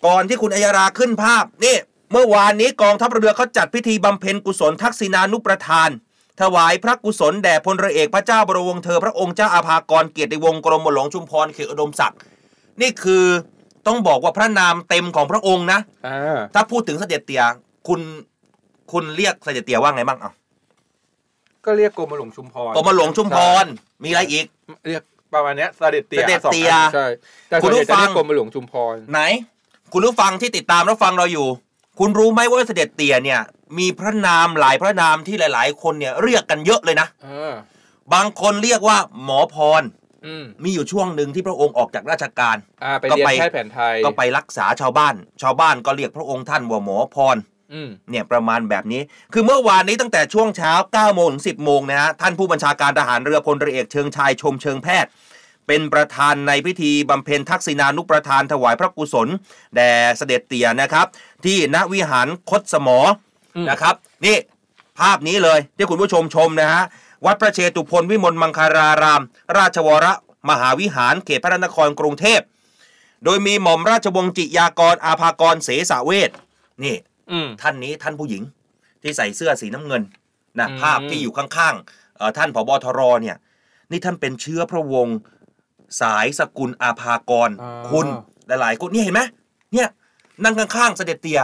ก่อนที่คุณอัยราขึ้นภาพนี่เมื่อวานนี้กองทัพเรือเขาจัดพิธีบำเพ็ญกุศลทักษิณานุประทานถวายพระกุศลแด่พลเรือเอกพระเจ้าบรมวงศ์เธอพระองค์เจ้าอาภากรเกียรติวงศ์กรมหลวงชุมพรเขตอุดมศักดิ์นี่คือต้องบอกว่าพระนามเต็มของพระองค์นะถ้าพูดถึงเสด็จเตี่ยคุณเรียกเสด็จเตี่ยว่าไงบ้างอ่ะก็เรียกกรมหลวงชุมพรกรมหลวงชุมพรมีอะไรอีกเรียกประมาณนี้เสด็จเตี่ยใช่คุณผู้ฟังกรมหลวงชุมพรไหนคุณผู้ฟังที่ติดตามแล้วฟังเราอยู่คุณรู้ไหมว่าเสด็จเตี่ยเนี่ยมีพระนามหลายพระนามที่หลายๆคนเนี่ยเรียกกันเยอะเลยนะบางคนเรียกว่าหมอพรมีอยู่ช่วงหนึ่งที่พระองค์ออกจากราชการก็ไปแพทย์แผนไทยก็ไปรักษาชาวบ้านก็เรียกพระองค์ท่านว่าหมอพรเนี่ยประมาณแบบนี้คือเมื่อวานนี้ตั้งแต่ช่วงเช้า 9:00 น. ถึง 10:00 น. นะฮะท่านผู้บัญชาการทหารเรือพลเรือเอกเชิงชายชมเชิงแพทย์เป็นประธานในพิธีบำเพ็ญทักษิณานุประทานถวายพระกุศลแด่เสด็จเตี่ยนะครับที่ณวิหารคดสมอนะครับนี่ภาพนี้เลยที่คุณผู้ชมชมนะฮะวัดพระเชตุพนวิมลมังคารารามราชวรมหาวิหารเขตพระนครกรุงเทพโดยมีหม่อมราชวงศ์จิยากรอาภากรเสสเวชนี่ท่านนี้ท่านผู้หญิงที่ใส่เสื้อสีน้ำเงินนะภาพที่อยู่ข้างๆท่านผบ.ทร.เนี่ยนี่ท่านเป็นเชื้อพระวงศ์สายสกุลอาภากรคุณหลายคนนี่เห็นไหมเนี่ยนั่งข้างๆเสด็จเตี่ย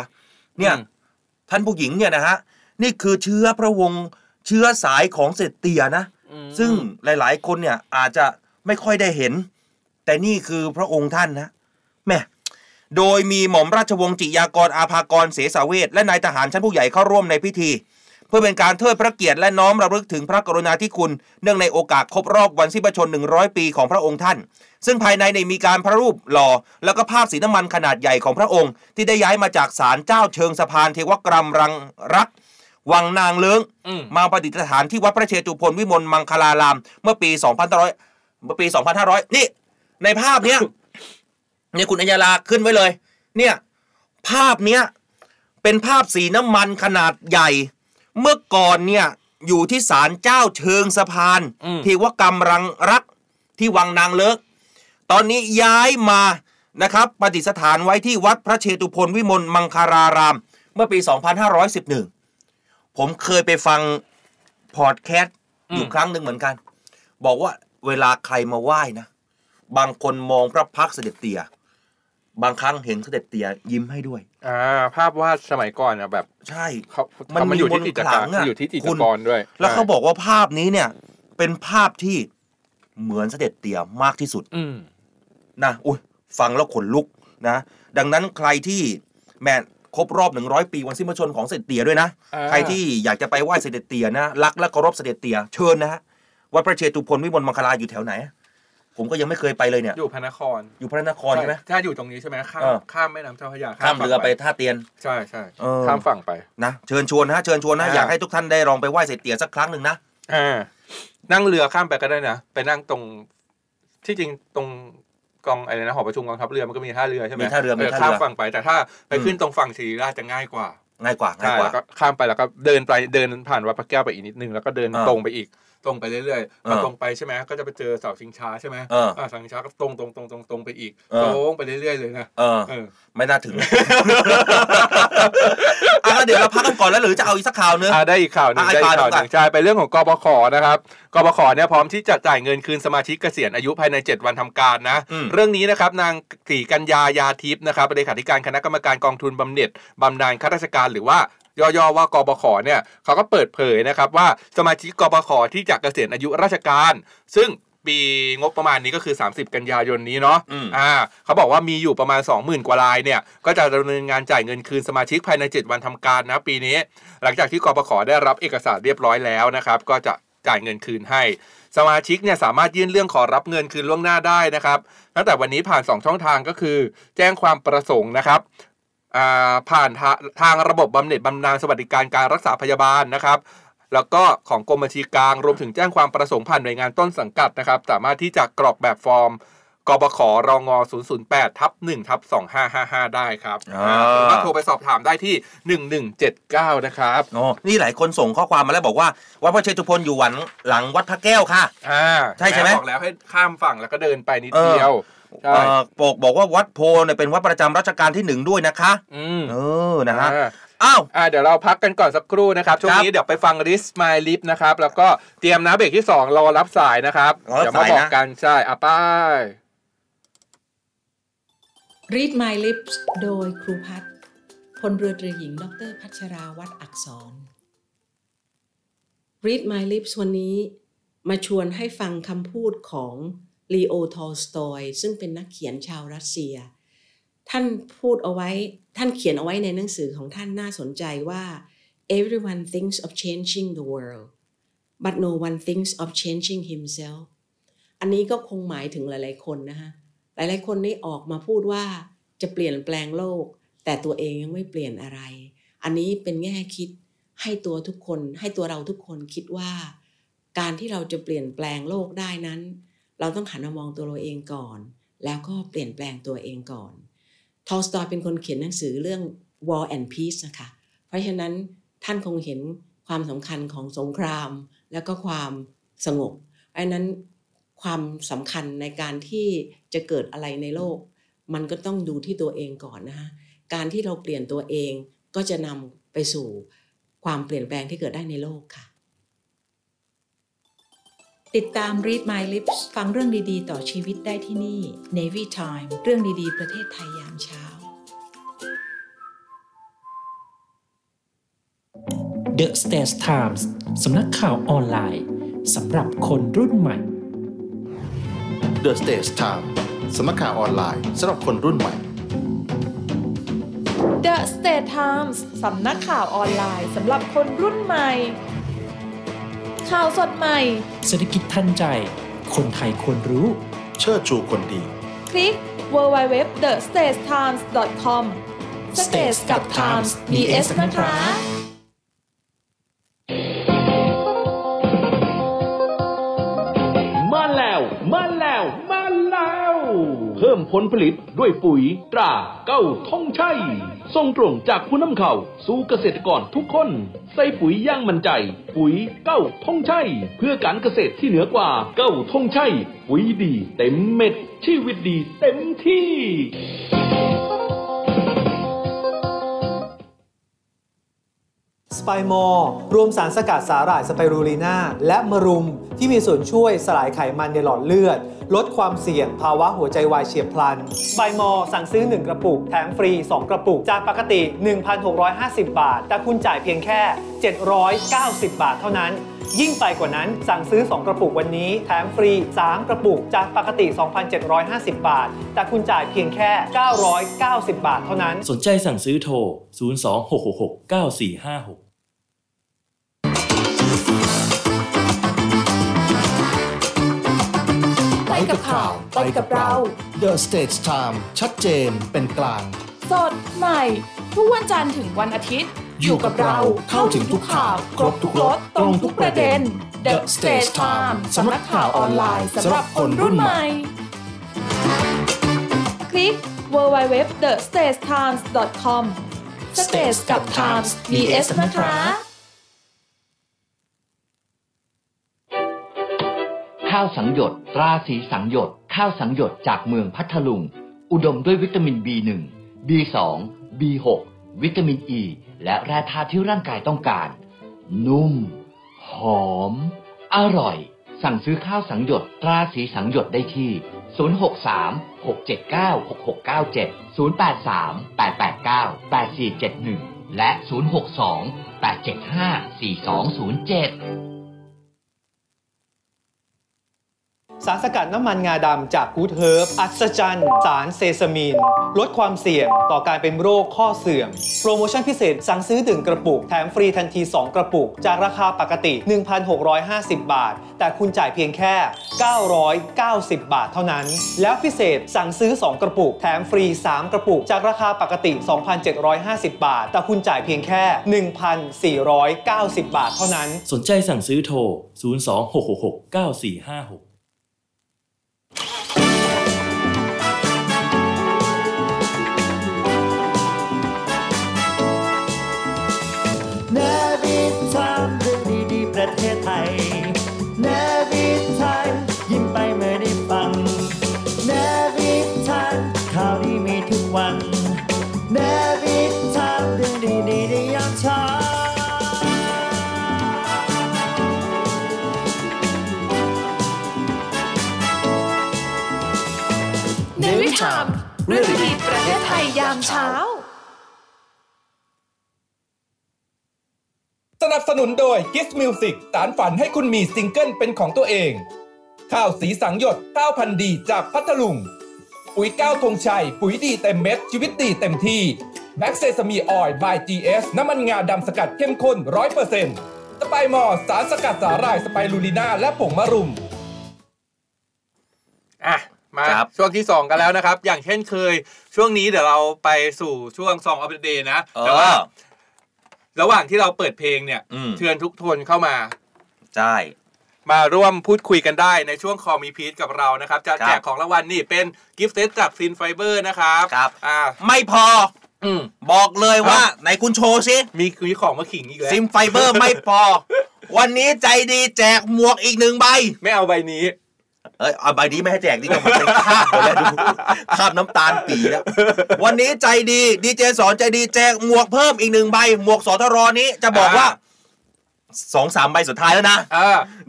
เนี่ยท่านผู้หญิงเนี่ยนะฮะนี่คือเชื้อพระวงศ์เชื้อสายของเสด็จเตี่ยนะซึ่งหลายๆคนเนี่ยอาจจะไม่ค่อยได้เห็นแต่นี่คือพระองค์ท่านนะแม่ โดยมีหม่อมราชวงศ์จิยากรอาภากรเสสาเวชและนายทหารชั้นผู้ใหญ่เข้าร่วมในพิธีเพื่อเป็นการเทิดพระเกียรติและน้อมรำลึกถึงพระกรุณาธิคุณเนื่องในโอกาสครบรอบวันสิ้นพระชนม์100 ปีของพระองค์ท่านซึ่งภายในมีการพระรูปหล่อแล้วก็ภาพสีน้ำมันขนาดใหญ่ของพระองค์ที่ได้ย้ายมาจากศาลเจ้าเชิงสะพานเทวกรรมรังรักวังนางเลิ้งมาประดิษฐานที่วัดพระเชตุพนวิมลมังคลารามเมื่อปี2500นี่ในภาพเนี้ยเนี่ยคุณอัญญาลาขึ้นไว้เลยเนี่ยภาพเนี้ยเป็นภาพสีน้ำมันขนาดใหญ่เมื่อก่อนเนี่ยอยู่ที่ศาลเจ้าเชิงสะพานเทวกรรมรังรักที่วังนางเลิ้งตอนนี้ย้ายมานะครับประดิษฐานไว้ที่วัดพระเชตุพนวิมลมังคลารามเมื่อปี2511ผมเคยไปฟังพอดแคสต์อยู่ครั้งหนึ่งเหมือนกันบอกว่าเวลาใครมาไหว้นะบางคนมองพระพักตร์เสด็จเตี่ยบางครั้งเห็นเสด็จเตี่ยยิ้มให้ด้วยภาพวาดสมัยก่อนนะแบบใช่มันอยู่ที่จิตกรรมอยู่ที่จิตกรด้วยแล้วเขาบอกว่าภาพนี้เนี่ยเป็นภาพที่เหมือนเสด็จเตี่ยมากที่สุดนะอุ้ยฟังแล้วขนลุกนะดังนั้นใครที่แม่ครบรอบ100 ปีวันสิ้นพระชนม์ของเสด็จเตี่ยด้วยนะใครที่อยากจะไปไหว้เสด็จเตี่ยนะรักและเคารพเสด็จเตี่ยเชิญนะฮะวัดพระเชตุพนวิมลมังคลาอยู่แถวไหนผมก็ยังไม่เคยไปเลยเนี่ยอยู่พระนครใช่ไหมถ้าอยู่ตรงนี้ใช่ไหมข้ามแม่น้ำเจ้าพระยาข้ามเรือไปท่าเตียนใช่ใช่ข้ามฝั่งไปนะเชิญชวนนะอยากให้ทุกท่านได้ลองไปไหว้เสด็จเตี่ยสักครั้งหนึ่งนะนั่งเรือข้ามไปก็ได้นะไปนั่งตรงที่จริงตรงกองอะไรนะหอประชุมกองทัพเรือมันก็มีท่าเรือใช่ไหมมีท่าเรือข้ามฝั่งไปแต่ถ้าไปขึ้นตรงฝั่งศรีราชจะง่ายกว่าแล้วก็ข้ามไปแล้วก็เดินไปเดินผ่านวัดพระแก้วไปอีกนิดนึงแล้วก็เดินตรงไปอีกตรงไปเรื่อยๆพอตรงไปใช่ไหมก็จะไปเจอเสาชิงช้าใช่ไหมเสาชิงช้าก็ตรงไปอีกตรงไปเรื่อยๆเลยนะไม่น่าถึงเดี๋ยวเราพักกันก่อนแล้วหรือจะเอาอีกสักข่าวนึงได้อีกข่าวนึงใช่ไปเรื่องของกปข.นะครับกปข.เนี่ยพร้อมที่จะจ่ายเงินคืนสมาชิกเกษียณอายุภายใน7วันทำการนะเรื่องนี้นะครับนางศรีกัญญายาทิพย์นะครับเลขาธิการคณะกรรมการกองทุนบำเหน็จบำนาญข้าราชการหรือว่าย่อๆว่ากปข.เนี่ยเขาก็เปิดเผยนะครับว่าสมาชิกกปข.ที่จะเกษียณอายุราชการซึ่งปีงบประมาณนี้ก็คือ30กันยายนนี้เนาะเขาบอกว่ามีอยู่ประมาณ 20,000 กว่ารายเนี่ยก็จะดำเนินงานจ่ายเงินคืนสมาชิกภายใน7วันทำการนะปีนี้หลังจากที่กปข.ได้รับเอกสารเรียบร้อยแล้วนะครับก็จะจ่ายเงินคืนให้สมาชิกเนี่ยสามารถยื่นเรื่องขอรับเงินคืนล่วงหน้าได้นะครับตั้งแต่วันนี้ผ่าน2ช่องทางก็คือแจ้งความประสงค์นะครับผ่านทางระบบบำเหน็จบำนาญสวัสดิการการรักษาพยาบาลนะครับแล้วก็ของกรมบัญชีกลางรวมถึงแจ้งความประสงค์ผ่านหน่วยงานต้นสังกัดนะครับสามารถที่จะกรอกแบบฟอร์มกปข.รองอ 008/1/2555 ได้ครับก็โทรไปสอบถามได้ที่1179นะครับนี่หลายคนส่งข้อความมาแล้วบอกว่าวัดพระเชตุพนอยู่หลังวัดพระแก้วค่ะใช่ใช่ไหมบอกแล้วให้ข้ามฝั่งแล้วก็เดินไปนิดเดียวบอกว่าวัดโพเนี่ยเป็นวัดประจำรัชกาลที่1ด้วยนะคะนะฮะเดี๋ยวเราพักกันก่อนสักครู่นะครับช่วงนี้เดี๋ยวไปฟัง Risk My Lip นะครับแล้วก็เตรียมนะเบรกที่2รอรับสายนะครับเดี๋ยวมาบอกกันใช่ไป Read My Lips โดยครูพัฒน์พลเรือตรีหญิงดรพัชราวัฒน์อักษร Read My Lips วันนี้มาชวนให้ฟังคำพูดของลีโอ ทอลสตอยซึ่งเป็นนักเขียนชาวรัสเซียท่านเขียนเอาไว้ในหนังสือของท่านน่าสนใจว่า everyone thinks of changing the world but no one thinks of changing himself อันนี้ก็คงหมายถึงหลายๆคนนะฮะหลายๆคนนี่ออกมาพูดว่าจะเปลี่ยนแปลงโลกแต่ตัวเองยังไม่เปลี่ยนอะไรอันนี้เป็นแง่คิดให้ตัวเราทุกคนคิดว่าการที่เราจะเปลี่ยนแปลงโลกได้นั้นเราต้องหันมามองตัวเราเองก่อนแล้วก็เปลี่ยนแปลงตัวเองก่อนทอลสตอยเป็นคนเขียนหนังสือเรื่อง War and Peace นะคะเพราะฉะนั้นท่านคงเห็นความสำคัญของสงครามแล้วก็ความสงบอันนั้นความสำคัญในการที่จะเกิดอะไรในโลกมันก็ต้องดูที่ตัวเองก่อนนะคะการที่เราเปลี่ยนตัวเองก็จะนำไปสู่ความเปลี่ยนแปลงที่เกิดได้ในโลกค่ะติดตาม Read My Lips ฟังเรื่องดีๆต่อชีวิตได้ที่นี่ Navy Time เรื่องดีๆประเทศไทยยามเช้า The States Times สำนักข่าวออนไลน์สำหรับคนรุ่นใหม่ The States Times สำนักข่าวออนไลน์สำหรับคนรุ่นใหม่ The State Times สำนักข่าวออนไลน์สำหรับคนรุ่นใหม่ข่าวสดใหม่เศรษฐกิจทันใจคนไทยควรรู้เชิดชูคนดีคลิก www.thestatetimes.com States กับ Times มี S นะคะมาแล้วเพิ่มผลผลิตด้วยปุ๋ยตราเก้าธงชัยส่งตรงจากผู้นำเข้าสู่เกษตรกรทุกคนใส่ปุ๋ยย่างมั่นใจปุ๋ยเก้าธงชัยเพื่อการเกษตรที่เหนือกว่าเก้าธงชัยปุ๋ยดีเต็มเม็ดชีวิตดีเต็มที่สไปมอร์รวมสารสกัดสาหร่ายสไปรูลีน่าและมะรุมที่มีส่วนช่วยสลายไขมันในหลอดเลือดลดความเสี่ยงภาวะหัวใจวายเฉียบพลันสไปมอร์สั่งซื้อ1กระปุกแถมฟรี2กระปุกจากปกติ 1,650 บาทแต่คุณจ่ายเพียงแค่790 บาทเท่านั้นยิ่งไปกว่านั้นสั่งซื้อ2กระปุกวันนี้แถมฟรี3กระปุกจากปกติ 2,750 บาทแต่คุณจ่ายเพียงแค่990 บาทเท่านั้นสนใจสั่งซื้อโทร026669456ไปกับข่าวไปกับเรา The State Time ชัดเจนเป็นกลางสดใหม่ทุกวันจันทร์ถึงวันอาทิตย์อยู่กับเราเข้าถึงทุกข่าวครบทุกรสตรงทุกประเด็น The State Time สำนักข่าวออนไลน์สำหรับคนรุ่นใหม่คลิก www.thestatetimes.com States กับ Times BS นะคะข้าวสังหยดตราสีสังหยดข้าวสังหยดจากเมืองพัทลุงอุดมด้วยวิตามิน B1 B2 B6 วิตามิน E และแร่ธาตุที่ร่างกายต้องการนุ่มหอมอร่อยสั่งซื้อข้าวสังหยดตราสีสังหยดได้ที่063 679 6697 083 889 8471และ062 875 4207สารสกัดน้ำมันงาดำจากกู๊ดเฮิร์บอัศจรรย์สารเซซามีนลดความเสี่ยงต่อการเป็นโรคข้อเสื่อมโปรโมชั่นพิเศษสั่งซื้อ1กระปุกแถมฟรีทันที2กระปุกจากราคาปกติ 1,650 บาทแต่คุณจ่ายเพียงแค่990 บาทเท่านั้นแล้วพิเศษสั่งซื้อ2กระปุกแถมฟรี3กระปุกจากราคาปกติ 2,750 บาทแต่คุณจ่ายเพียงแค่ 1,490 บาทเท่านั้นสนใจสั่งซื้อโทร026669456NAVY TIME เรื่องดีๆประเทศไทย NAVY TIME ยิ้มไปเมื่อได้ฟัง NAVY TIME ข่าวดีมีทุกวัน NAVY TIME เรื่องดีๆในยามเช้าNAVY TIME เรื่องดีๆประเทศไทยยามเช้าสนับสนุนโดย Kiss Music สารฝันให้คุณมีซิงเกิลเป็นของตัวเองข้าวสีสังหยดข้าวพันธุ์ดีจากพัทลุงปุ๋ยเก้าธงชัยปุ๋ยดีเต็มเม็ดชีวิตดีเต็มที่แบ็กเซซามีออยล์ by GS น้ำมันงาดำสกัดเข้มข้น 100% สไปมอร์สารสกัดสาหร่ายสไปรูลีน่าและผงมะรุมมาช่วงที่2กันแล้วนะครับอย่างเช่นเคยช่วงนี้เดี๋ยวเราไปสู่ช่วง2 Up the Day นะแต่ว่าระหว่างที่เราเปิดเพลงเนี่ยเชิญทุกคนเข้ามาใช่มาร่วมพูดคุยกันได้ในช่วงคอมีพีทกับเรานะครับจะแจกของรางวัลนี่เป็นกิฟต์เซตจากซินไฟเบอร์นะครับไม่พอบอกเลยว่าไหนคุณโชว์สิมีของมาขิงอีกแล้วซินไฟเบอร์ไม่พอวันนี้ใจดีแจกหมวกอีก1ใบไม่เอาใบนี้เอาใบนี้ไม่ให้แจกดีกว่ามันเป็นข้ามแล้วดูข้ามน้ำตาลปีแล้ววันนี้ใจดีดีเจสอนใจดีแจกหมวกเพิ่มอีก1ใบหมวกสทร.นี้จะบอกว่า 2-3 ใบสุดท้ายแล้วนะ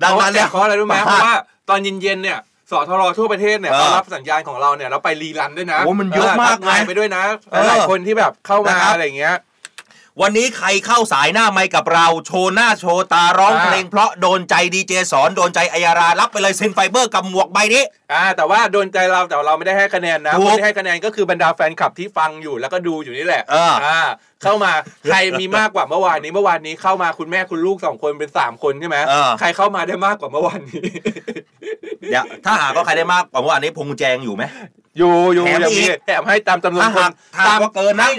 ดังนั้นแล้วเพราะอะไรรู้ไหมเพราะว่าตอนเย็นๆเนี่ยสทร.ทั่วประเทศเนี่ยเขารับสัญญาณของเราเนี่ยเราไปรีรันด้วยนะโอ้มันเยอะมากไงไปด้วยนะหลายคนที่แบบเข้ามาอะไรอย่างเงี้ย วันนี้ใครเข้าสายหน้าไมค์กับเราโชว์หน้าโชว์ตาร้องเพลงเพราะโดนใจดีเจสอนโดนใจอัยรารับไปเลยเซนไฟเบอร์กับหมวกใบนี้แต่ว่าโดนใจเราแต่เราไม่ได้ให้คะแนนนะคนที่ให้คะแนนก็คือบรรดาแฟนคลับที่ฟังอยู่แล้วก็ดูอยู่นี่แหละเข้ามาใครมีมากกว่าเมื่อวานนี้เข้ามาคุณแม่คุณลูก2คนเป็น3คนใช่ไหมใครเข้ามาได้มากกว่าเมื่อวานนี้เดี๋ยวถ้าหากว่าใครได้มากกว่าเมื่อวานนี้พงแจงอยู่ไหมอยู่แถมให้ตามจำนวนคนตามเกินนะ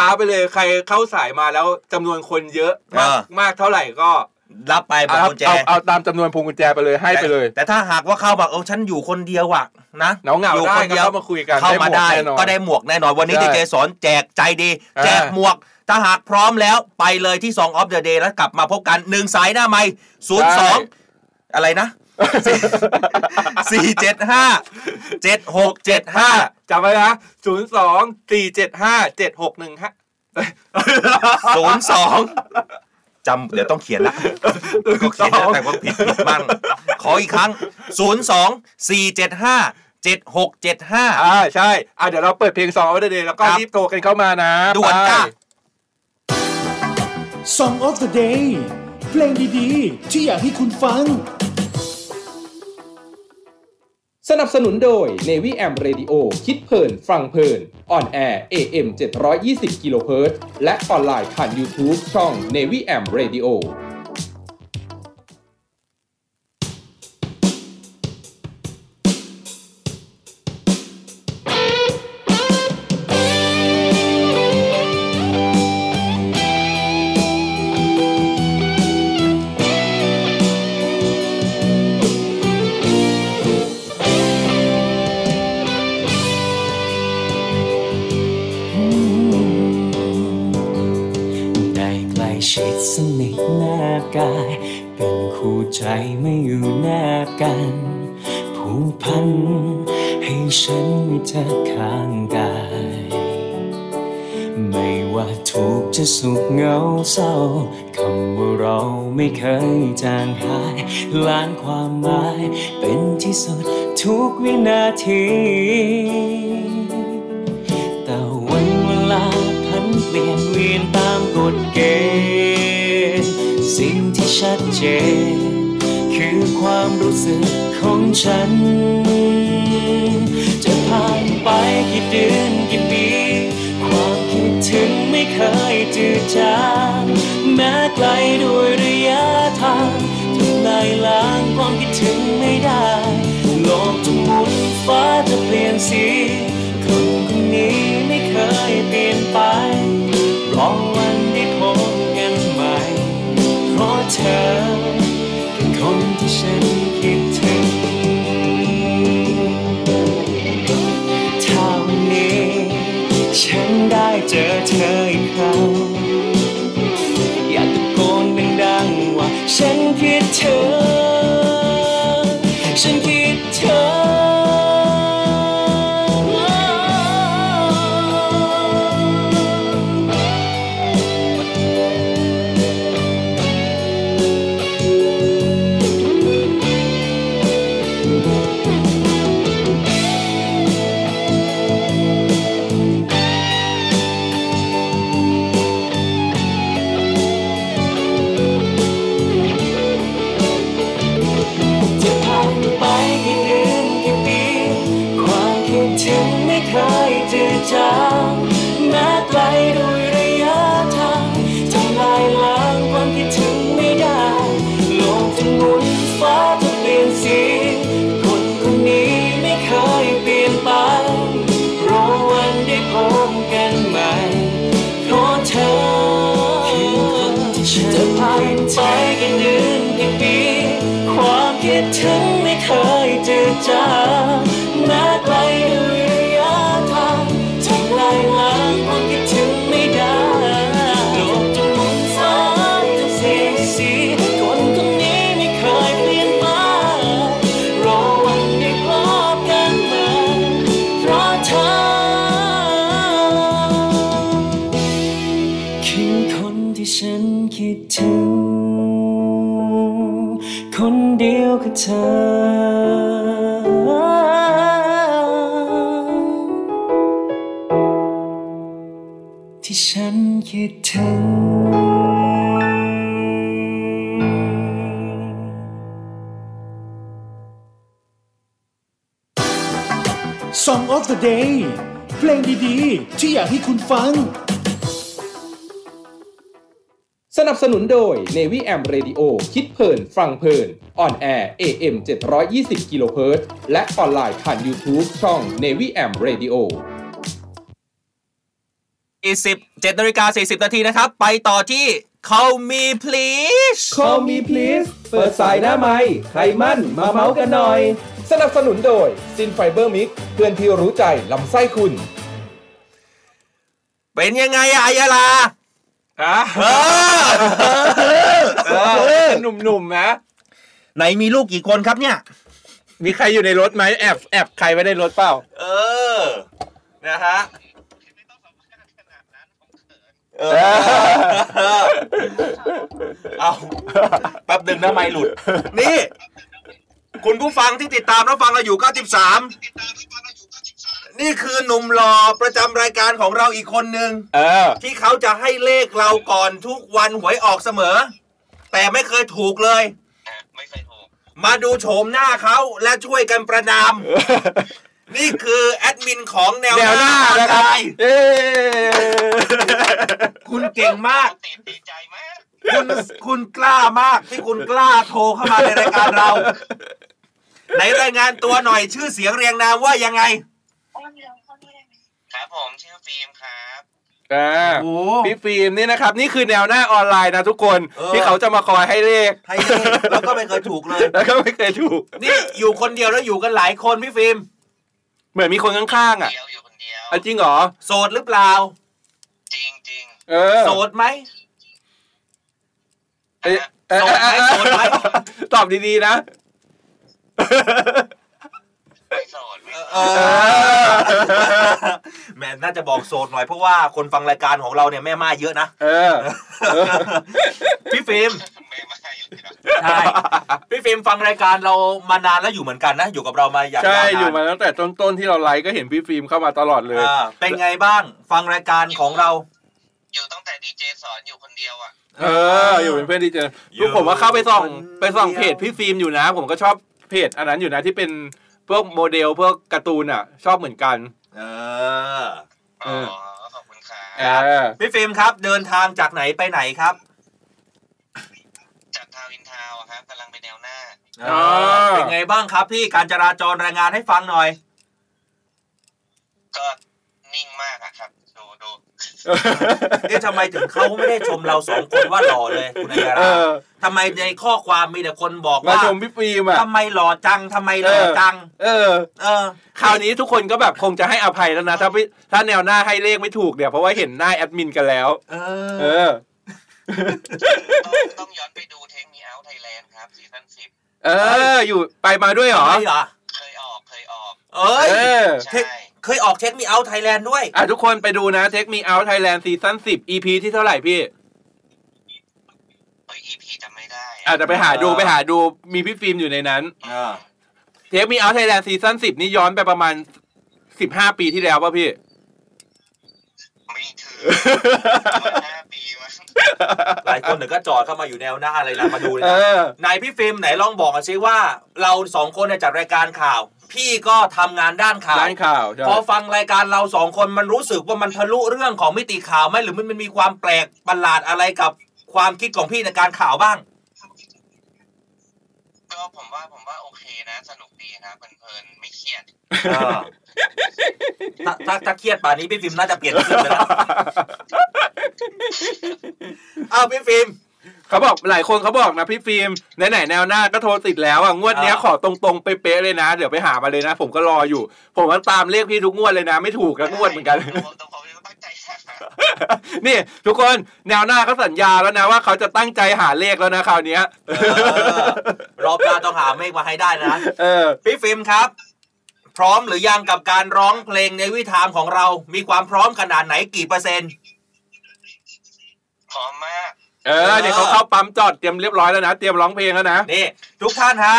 ท้าไปเลยใครเข้าสายมาแล้วจำนวนคนเยอะมากเท่าไหร่ก็รับไปพวงกุญแจเอาตามจำนวนพวงกุญแจไปเลยให้ไปเลยแต่ถ้าหากว่าเข้ามาฉันอยู่คนเดียวอะนะเหงาๆได้เข้ามาคุยกันเข้ามาได้ก็ได้หมวกแน่นอนวันนี้ดีเจสอนแจกใจดีแจกหมวกถ้าหากพร้อมแล้วไปเลยที่Song of the Dayแล้วกลับมาพบกัน1สายหน้าไมค์02อะไรนะ475 7675จำไว้นะ02 475 761502จำเดี๋ยวต้องเขียนละก็เขียนแต่ว่าผิดบ้างขออีกครั้ง02 475 7675ใช่เดี๋ยวเราเปิดเพลงSong of the Dayแล้วก็รีบโทรกันเข้ามานะด่วนจ้ะ Song of the Day เพลงดีๆที่อยากให้คุณฟังสนับสนุนโดย NAVY AM Radio คิดเพลินฟังเพลินออนแอร์ AM 720 กิโลเฮิรตซ์และออนไลน์ผ่าน YouTube ช่อง NAVY AM Radioชิดสนิทแนบกายเป็นคู่ใจไม่อยู่แนบกันผูกพันให้ฉันมีเธอข้างกายไม่ว่าทุกข์จะสุขเหงาเศร้าคำว่าเราไม่เคยจางหายล้านความหมายเป็นที่สุดทุกวินาทีแต่วันเวลาพันเปลี่ยนเวียนตามกฎเกณฑ์สิ่งที่ชัดเจนคือความรู้สึกของฉันจะผ่านไปกี่เดือนกี่ปีความคิดถึงไม่เคยจืดจางแม้ไกลด้วยระยะทางทำลายล้างความคิดถึงไม่ได้โลกจะหมุนฟ้าจะเปลี่ยนสีคนคนนี้ไม่เคยเปลี่ยนไปรอวันได้พบกันใหม่เพราะเธอเป็นคนที่ฉันคิดถึงถ้าวันนี้ฉันได้เจอเธออีกครั้งอยากตะโกนดังๆว่าฉันคิดถึงฉันคิดถึงเธอที่ ที่ฉันคิดถึงSong of the Day เพลงดีๆที่อยากให้คุณฟังสนับสนุนโดย NAVY AM Radio คิดเพลินฟังเพลินออนแอร์ AM 720 kHz และออนไลน์ผ่าน YouTube ช่อง NAVY AM Radio 17:40 น.นะครับไปต่อที่ Call Me Please Call Me Please เปิดสายหน้าไมค์ใครมั่นมาเมาส์กันหน่อยสนับสนุนโดยซินไฟเบอร์มิกเพื่อนที่รู้ใจลำไส้คุณเป็นยังไงอายาลาหนุ่มๆนะไหนมีลูกกี่คนครับเนี่ยมีใครอยู่ในรถไหมแอบใครไว้ในรถเปล่านะฮะเอาแป๊บนึงนะไมค์หลุดนี่คุณผู้ฟังที่ติดตามแล้วฟังเราอยู่93นี่คือหนุ่มหล่อประจำรายการของเราอีกคนนึงที่เขาจะให้เลขเราก่อนทุกวันหวยออกเสมอแต่ไม่เคยถูกเลยไม่เคยถูกมาดูโฉมหน้าเขาและช่วยกันประนาม นี่คือแอดมินของแนวหน้านะครับ คุณเก่งมากดีใจมากคุณกล้ามากที่คุณกล้าโทรเข้ามาในรายการเราไหนรายงานตัวหน่อยชื่อเสียงเรียงนามว่ายังไงครับผมชื่อฟิล์มครับพี่ฟิล์มนี่นะครับนี่คือแนวหน้าออนไลน์นะทุกคนที่เขาจะมาคอยให้เลขแล้วก็ไม่เคยถูกเลยแล้วก็ไม่เคยถูกนี่อยู่คนเดียวแล้วอยู่กันหลายคนพี่ฟิล์มเหมือนมีคนข้างๆอ่ะอยู่คนเดียวจริงเหรอโสดหรือเปล่าจริงโสดไหมโสดไหมตอบดีๆนะไม่โสดแม่น่าจะบอกโสดหน่อยเพราะว่าคนฟังรายการของเราเนี่ยแม่ม่ายเยอะนะพี่ฟิล์มใช่พี่ฟิล์มฟังรายการเรามานานแล้วอยู่เหมือนกันนะอยู่กับเรามาอย่างนานใช่อยู่มาตั้งแต่ต้นๆที่เราไลฟ์ก็เห็นพี่ฟิล์มเข้ามาตลอดเลยเป็นไงบ้างฟังรายการของเราอยู่ตั้งแต่ดีเจสอนอยู่คนเดียวอ่ะอยู่เป็นเพื่อนดีเจลูกผมว่าเข้าไปส่องเพจพี่ฟิล์มอยู่นะผมก็ชอบเพจอันนั้นอยู่นะที่เป็นพวกโมเดลพวกการ์ตูนอ่ะชอบเหมือนกันขอบคุณครับพี่ฟิล์มครับเดินทางจากไหนไปไหนครับจากทาวน์อินทาวน์ครับกำลังไปแนวหน้าเป็นไงบ้างครับพี่การจราจรรายงานให้ฟังหน่อยก็นิ่งมากครับดูนี่ทำไมถึงเขาไม่ได้ชมเราสองคนว่าหล่อเลยคุณนายราทำไมในข้อความมีแต่คนบอกว่าชมพี่ฟิล์มอะทำไมหล่อจังทำไมหล่อจังคราวนี้ทุกคนก็แบบคงจะให้อภัยแล้วนะถ้าแนวหน้าให้เลขไม่ถูกเนี่ยเพราะว่าเห็นหน้าแอดมินกันแล้วต้องย้อนไปดูเทคมีเอาท์ไทยแลนด์ครับซีซั่น10อยู่ไปมาด้วยหรอเคยออกเคยออกเทคมีเอาท์ไทยแลนด์ด้วยทุกคนไปดูนะเทคมีเอาท์ไทยแลนด์ซีซั่น10 EP ที่เท่าไหร่พี่ EP จำไม่ได้แต่ไปหาดูมีพี่ฟิล์มอยู่ในนั้นเทคมีเอาท์ไทยแลนด์ซีซั่น10นี่ย้อนไปประมาณ15 ปีที่แล้วป่ะพี่ไม่ถือ5 ปีมั้งหลายคนเดี๋ยวก็จอดเข้ามาอยู่แนวหน้าอะไรล่ะมาดูเลยนะนายพี่ฟิล์มไหนลองบอกกันซิว่าเรา2คนจัดรายการข่าวพี่ก็ทำงานด้านข่าวพอฟังรายการเรา2คนมันรู้สึกว่ามันทะลุเรื่องของมิติข่าวไหมหรือมันมีความแปลกประหลาดอะไรกับความคิดของพี่ในการข่าวบ้างก็ผมว่าโอเคนะสนุกดีนะเพลินๆไม่เครียดถ้าเครียดป่านนี้พี่ฟิล์มน่าจะเปลี่ยนชื่อแล้วพี่ฟิล์มเขาบอกหลายคนเขาบอกนะพี่ฟิล์มไหนแนวหน้าก็โทรติดแล้วอ่ะงวดเนี้ยขอตรงๆเป๊ะเลยนะเดี๋ยวไปหามาเลยนะผมก็รออยู่ผมก็ตามเลขพี่ทุกงวดเลยนะไม่ถูกก็งวดเหมือนกันนี่ทุกคนแนวหน้าเขาสัญญาแล้วนะว่าเขาจะตั้งใจหาเลขแล้วนะคราวนี้รอบหน้าต้องหาเลขมาให้ได้นะพี่ฟิล์มครับพร้อมหรือยังกับการร้องเพลงในNAVY TIMEของเรามีความพร้อมขนาดไหนกี่เปอร์เซ็นต์พร้อมมากเดี๋ยวเขาเข้าปั๊มจอดเตรียมเรียบร้อยแล้วนะเตรียมร้องเพลงแล้วนะนี่ทุกท่านฮะ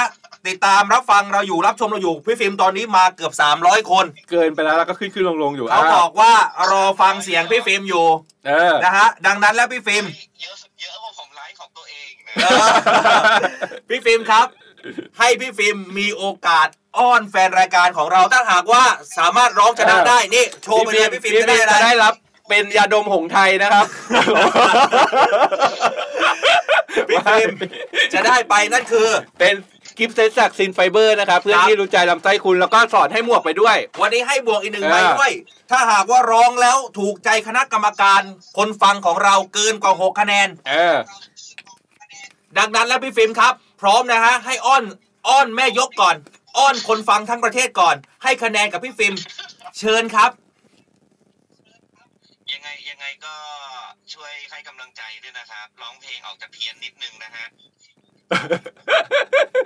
ติดตามรับฟังเราอยู่รับชมเราอยู่พี่ฟิล์มตอนนี้มาเกือบ300คนเกินไปแล้วแล้วก็ขึ้นลงอยู่เขาบอกว่ารอฟังเสียงพี่ฟิล์มอยู่นะฮะดังนั้นแล้วพี่ฟิล์มเยอะกว่าผมไลฟ์ของตัวเองพี่ฟิล์มครับให้พี่ฟิล์มมีโอกาสอ้อนแฟนรายการของเราถ้าหากว่าสามารถร้องชนะได้นี่โชว์ไปเลยพี่ฟิล์มจะได้รับเป็นยาดมหงไทยนะครับพี่ฟิล์มจะได้ไปนั่นคือเป็นกิฟต์เซตจากซินไฟเบอร์นะครับเพื่อนที่รู้ใจลำไส้คุณแล้วก็สอนให้หมวกไปด้วยวันนี้ให้บวกอีก1ใบด้วยถ้าหากว่าร้องแล้วถูกใจคณะกรรมการคนฟังของเราเกินกว่า6คะแนนดังนั้นแล้วพี่ฟิล์มครับพร้อมนะฮะให้อ้อนแม่ยกก่อนอ้อนคนฟังทั้งประเทศก่อนให้คะแนนกับพี่ฟิล์มเชิญครับยังไงก็ช่วยให้กำลังใจด้วยนะครับร้องเพลงออกจากเพี้ยนนิดนึงนะฮะ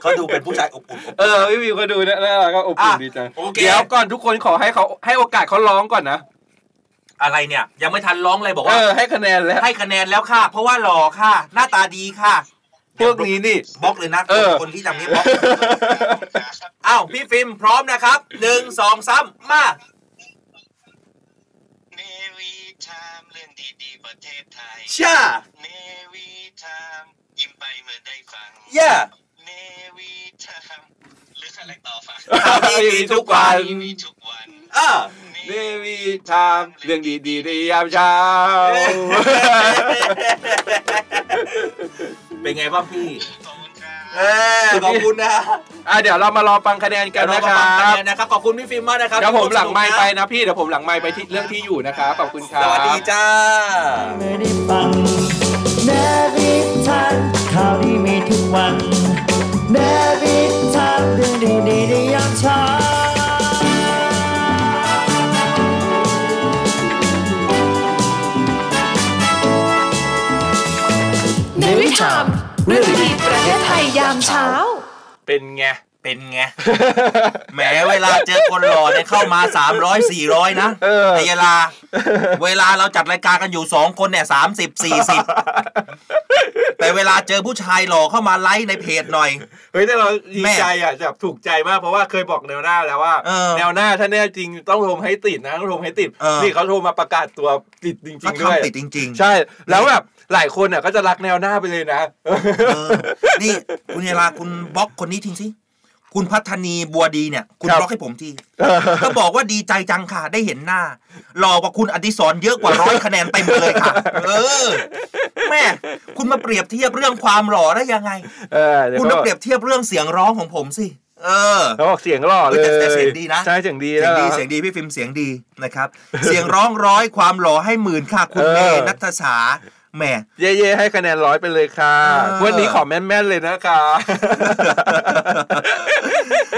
เขาดูเป็นผู้ชายอบอุ่นพี่วิวก็ดูนะแล้วก็อบอุ่นดีจังเดี๋ยวก่อนทุกคนขอให้เขาให้โอกาสเขาร้องก่อนนะอะไรเนี่ยยังไม่ทันร้องเลยบอกว่าให้คะแนนแล้วให้คะแนนแล้วค่ะเพราะว่าหล่อค่ะหน้าตาดีค่ะพวกนี้นี่บล็อกเลยนะคนที่ทำนี้บล็อกอ้าวพี่ฟิล์มพร้อมนะครับ1 2 3มาNAVY TIME เรื่องดีๆประเทศไทย NAVY TIME ยิ้มไปเมื่อได้ฟัง NAVY TIME เรื่องอะไรต่อฟังดีทุกวันNAVY TIME เรื่องดีๆในยามเช้าเป็นไงบ้างพี่ขอบคุณนะเดี๋ยวเรามารอฟังคะแนนกันนะครับขอบคุณพี่ฟิล์มมากนะครับเดี๋ยวผมหลังไมค์ไปนะพี่เดี๋ยวผมหลังไมค์ไปที่เรื่องที่อยู่นะครับขอบคุณครับสวัสดีจ้าไม่ได้ฟัง NAVY TIME ข่าวดีมีทุกวัน NAVY TIME เรื่องดีๆในยามเช้าNAVY TIME เรื่องดีๆประเทศไทยยามเช้าเป็นไงแหมเวลาเจอคนหล่อเนี่ยเข้ามา300 400นะแต่เวลาเราจัดรายการกันอยู่2คนเนี่ย30 40แต่เวลาเจอผู้ชายหล่อเข้ามาไลค์ในเพจหน่อยเฮ้ยแต่เราดีใจอ่ะแบบถูกใจมากเพราะว่าเคยบอกแนวหน้าแล้วว่าแนวหน้าถ้าแน่จริงต้องโทรให้ติดนะต้องโทรให้ติดนี่เขาโทรมาประกาศตัวติดจริงๆด้วยติดจริงๆใช่แล้วแบบหลายคนเนี่ยก็จะรักแนวหน้าไปเลยนะนี่คุณเวลาคุณบล็อกคนนี้ทิ้งสิคุณพัฒนีบัวดีเนี่ยคุณบล็อกให้ผมทีก็บอกว่าดีใจจังค่ะได้เห็นหน้าหล่อกว่าคุณอดิศรเยอะกว่า100คะแนนเต็มเลยค่ะแม่คุณมาเปรียบเทียบเรื่องความหล่อได้ยังไงคุณมาเปรียบเทียบเรื่องเสียงร้องของผมสิเขาบอกเสียงหล่อเลยแต่เสียงดีนะใช่เสียงดีเสียงดีพี่ฟิล์มเสียงดีนะครับเสียงร้องร้อยความหล่อให้หมื่นค่ะคุณเมย์นัทชาแม่เย่ๆให้คะแนน100ไปเลยค่ะวันนี้ขอแม่นๆเลยนะคะ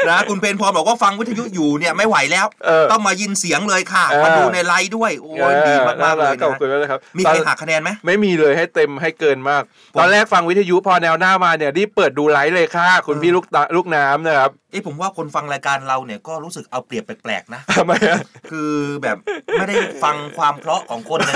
นะคุณเพนพรบอกว่าฟังวิทยุอยู่เนี่ยไม่ไหวแล้วต้องมายินเสียงเลยค่ะมาดูในไลฟ์ด้วยโอ้ยดีมากๆเลยนะครับมีใครหักคะแนนไหมไม่มีเลยให้เต็มให้เกินมากตอนแรกฟังวิทยุพอแนวหน้ามาเนี่ยรีบเปิดดูไลฟ์เลยค่ะคุณพี่ลูกน้ำนะครับผมว่าคนฟังรายการเราเนี่ยก็รู้สึกเอาเปรียบแปลกๆนะทำไมคือแบบไม่ได้ฟังความเพราะของคนเลย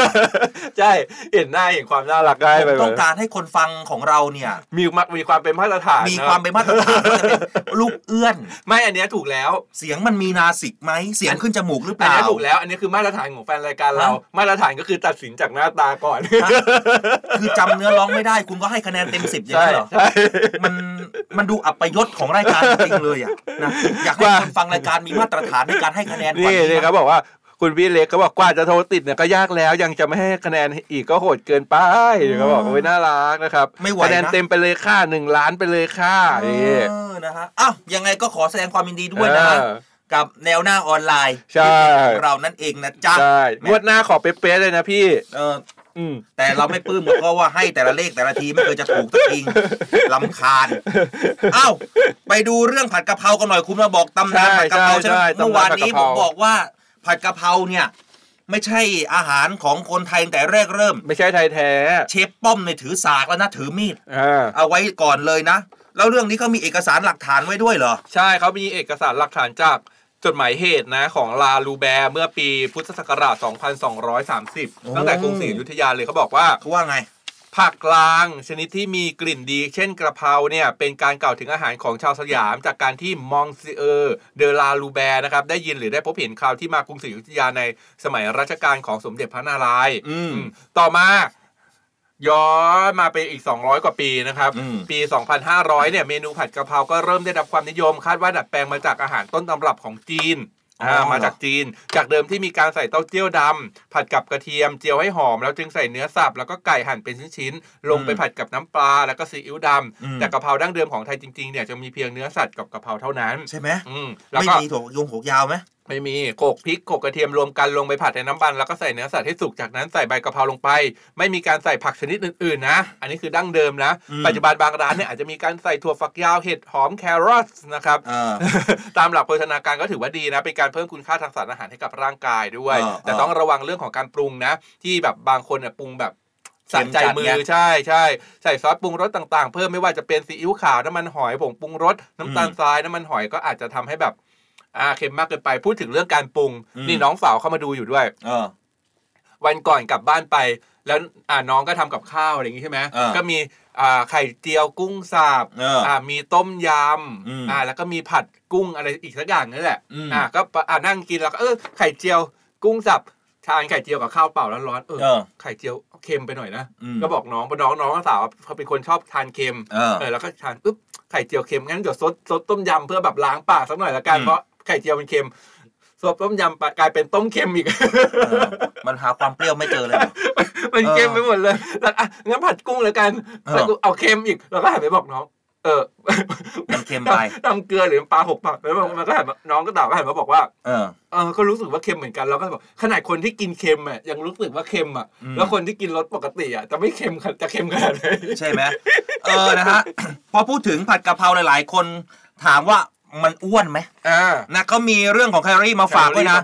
ใช่เห็นหน้าเห็นความน่ารักได้ไปต้องการให้คนฟังของเราเนี่ยมีความเป็นมาตรฐานมีความเป็นมาตรฐานก็จะเป็นลูกเอื้อนไม่อันนี้ถูกแล้วเสียงมันมีนาสิกไหมเสียงขึ้นจมูกหรือเปล่าอันนี้ถูกแล้วอันนี้คือมาตรฐานของแฟนรายการเรามาตรฐานก็คือตัดสินจากหน้าตาก่อนคือจำเนื้อร้องไม่ได้คุณก็ให้คะแนนเต็ม10อย่างนี้เหรอมันดูอัปยศของรายการจริงเลยอยากให้คนฟังรายการมีมาตรฐานในการให้คะแนนกว่านี้นี่เขาบอกว่าคุณพี่เล็กเขาบอกกว่าจะโทรติดเนี่ยก็ยากแล้วยังจะไม่ให้คะแนนอีกก็โหดเกินไปเขาบอกว่าน่ารักนะครับคะแนนเต็มไปเลยค่ะ1 ล้านไปเลยค่ะนะฮะอ้าวยังไงก็ขอแสดงความยินดีด้วยนะกับแนวหน้าออนไลน์เรานั่นเองนะจ๊ะงวดหน้าขอเป๊ะๆเลยนะพี่แต่เราไม่ปลื้มเพราะว่าให้แต่ละเลขแต่ละทีไม่เคยจะถูกตัวเองลำคาญเอ้าไปดูเรื่องผัดกะเพรากันหน่อยคุณมาบอกตำนานผัดกะเพราใช่ไหมเมื่อวานนี้ผมบอกว่าผัดกะเพราเนี่ยไม่ใช่อาหารของคนไทยแต่แรกเริ่มไม่ใช่ไทยแท้เชฟป้อมในถือสากแล้วนะถือมีดเอาไว้ก่อนเลยนะแล้วเรื่องนี้เขามีเอกสารหลักฐานไว้ด้วยเหรอใช่เขามีเอกสารหลักฐานจากจดหมายเหตุนะของลาลูแบร์เมื่อปีพุทธศักราช 2230ตั้งแต่กรุงศรีอยุธยาเลยเขาบอกว่าไง ผักกลางชนิดที่มีกลิ่นดีเช่นกระเพราเนี่ยเป็นการกล่าวถึงอาหารของชาวสยามจากการที่มองซิเออร์เดลาลูแบร์นะครับได้ยินหรือได้พบเห็นข่าวที่มากรุงศรีอยุธยาในสมัยรัชกาลของสมเด็จพระนารายณ์ต่อมาย้อนมาไปอีก200กว่าปีนะครับปี2500เนี่ยเมนูผัดกะเพราก็เริ่มได้รับความนิยมคาดว่าดัดแปลงมาจากอาหารต้นตำรับของจีนมาจากจีนจากเดิมที่มีการใส่เต้าเจี้ยวดำผัดกับกระเทียมเจียวให้หอมแล้วจึงใส่เนื้อสับแล้วก็ไก่หั่นเป็นชิ้นๆลงไปผัดกับน้ำปลาแล้วก็ซีอิ๊วดำแต่กะเพราดั้งเดิมของไทยจริงๆเนี่ยจะมีเพียงเนื้อสัตว์กับกะเพราเท่านั้นใช่ไหมไม่มีถั่วยงถั่วยาวไหมไม่มีโขลกพริกโขลกกระเทียมรวมกันลงไปผัดในน้ำมันแล้วก็ใส่เนื้อสัตว์ให้สุกจากนั้นใส่ใบกะเพราลงไปไม่มีการใส่ผักชนิดอื่นๆนะอันนี้คือดั้งเดิมนะปัจจุบันบางร้านเนี่ยอาจจะมีการใส่ถั่วฝักยาวเห็ดหอมแครอทนะครับตามหลักโภชนาการก็ถือว่าดีนะเป็นการเพิ่มคุณค่าทางสารอาหารให้กับร่างกายด้วยแต่ต้องระวังเรื่องของการปรุงนะที่แบบบางคนเนี่ยปรุงแบบสั่นใจมือใช่ใช่ใส่ซอสปรุงรสต่างๆเพิ่มไม่ว่าจะเป็นซีอิ๊วขาวน้ำมันหอยผงปรุงรสน้ำตาลทรายน้ำมันหอยก็อาจจะทำให้แบบเค็มมากเกินไปพูดถึงเรื่องการปรุงนี่น้องสาวเข้ามาดูอยู่ด้วยวันก่อนกลับบ้านไปแล้วน้องก็ทำกับข้าวอะไรอย่างนี้ใช่ไหมก็มีไข่เจียวกุ้งสับมีต้มยำแล้วก็มีผัดกุ้งอะไรอีกสักอย่างนั่นแหละก็นั่งกินแล้วก็ไข่เจียวกุ้งสับทานไข่เจียวกับข้าวเปล่าร้อนๆไข่เจียวเค็มไปหน่อยนะก็บอกน้องสาวเขาเป็นคนชอบทานเค็มแล้วก็ทานปุ๊บไข่เจียวเค็มงั้นเดี๋ยวซดต้มยำเพื่อแบบล้างปากสักหน่อยละกันเพราะไข่เจียวมันเค็มซดต้มยำกลายเป็นต้มเค็มอีกมันหาความเปรี้ยวไม่เจอเลยมันเค็มไปหมดเลยแล้วงั้นผัดกุ้งละกันแล้วกูเอาเค็มอีกแล้วก็หันไปบอกน้องมันเค็มไปตำเกลือหรือปลาหกปากแล้วมันก็หันน้องก็ด่าก็หันมาบอกว่าก็รู้สึกว่าเค็มเหมือนกันแล้วก็บอกขนาดคนที่กินเค็มอ่ะยังรู้สึกว่าเค็มอ่ะแล้วคนที่กินรสปกติอ่ะจะไม่เค็มจะเค็มขนาดไหนใช่ไหมนะฮะพอพูดถึงผัดกะเพราหลายๆคนถามว่ามันอ้วนไหมนะก็มีเรื่องของแคลอรี่มาฝากด้วยนะ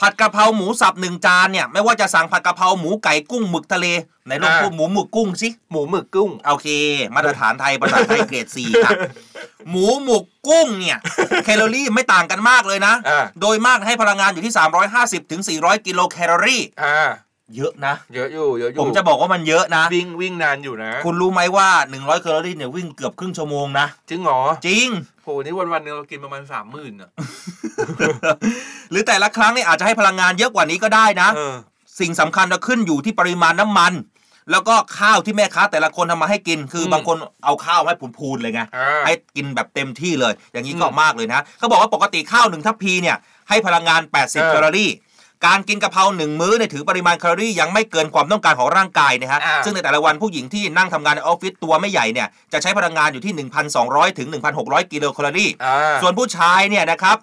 ผัดกะเพราหมูสับ1จานเนี่ยไม่ว่าจะสั่งผัดกะเพราหมูไก่กุ้งหมึกทะเลไหนลองพูดหมูหมึกกุ้งสิหมูหมึกกุ้งโอเคมาตรฐานไทยภาษาไทยเกรด4ครับหมูหมึกกุ้งเนี่ยแคลอรี่ไม่ต่างกันมากเลยนะโดยมากให้พลังงานอยู่ที่ 350-400 กิโลแคลอรี่เยอะนะเยอะอยู่เยอะอยู่ผมจะบอกว่ามันเยอะนะวิ่งนานอยู่นะคุณรู้ไหมว่า100แคลอรี่เนี่ยวิ่งเกือบครึ่งชั่วโมงนะจริงหรอจริงโหนี่วันๆนึงเรากินประมาณ 30,000 น่ะหรือแต่ละครั้งเนี่ยอาจจะให้พลังงานเยอะกว่านี้ก็ได้นะสิ่งสำคัญจะขึ้นอยู่ที่ปริมาณน้ำมันแล้วก็ข้าวที่แม่ค้าแต่ละคนทำมาให้กินคือบางคนเอาข้าวให้พูนๆเลยไงให้กินแบบเต็มที่เลยอย่างนี้ก็มากเลยนะเขาบอกว่าปกติข้าว1ทัพพีเนี่ยให้พลังงาน80แคลอรี่การกินกะเพรา1มื้อเนี่ยถือปริมาณแคลอรี่ยังไม่เกินความต้องการของร่างกายนะฮะซึ่งในแต่ละวันผู้หญิงที่นั่งทำงานในออฟฟิศตัวไม่ใหญ่เนี่ยจะใช้พลังงานอยู่ที่ 1,200-1,600 กิโลแคลอรี่ส่วนผู้ชายเนี่ยนะครับ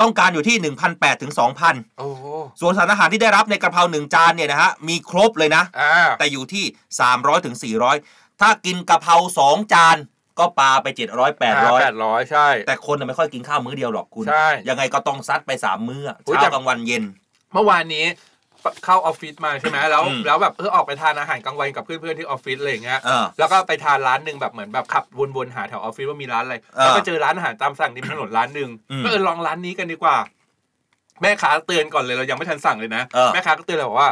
ต้องการอยู่ที่ 1,800-2,000 ส่วนสารอาหารที่ได้รับในกะเพรา1จานเนี่ยนะฮะมีครบเลยนะแต่อยู่ที่ 300-400 ถ้ากินกะเพรา2จานก็ปาไป700-800ใช่แต่คนน่ะไม่ค่อยกินข้าวมื้อเดียวหรอกคุณยังไงก็ต้องซัดไป3มื้อเช้ากลางวันเย็นเมื่อวานนี้เข้าออฟฟิศมาใช่ไหมแล้วแบบออกไปทานอาหารกลางวันกับเพื่อนๆที่ออฟฟิศอะไรอย่างเงี้ยแล้วก็ไปทานร้านหนึ่งแบบเหมือนแบบขับวนๆหาแถวออฟฟิศว่ามีร้านอะไรแล้วก็เจอร้านอาหารตามสั่งริมถนนร้านหนึ่งก็ลองร้านนี้กันดีกว่าแม่ค้าเตือนก่อนเลยเรายังไม่ทันสั่งเลยนะแม่ค้าก็เตือนเลยบอกว่า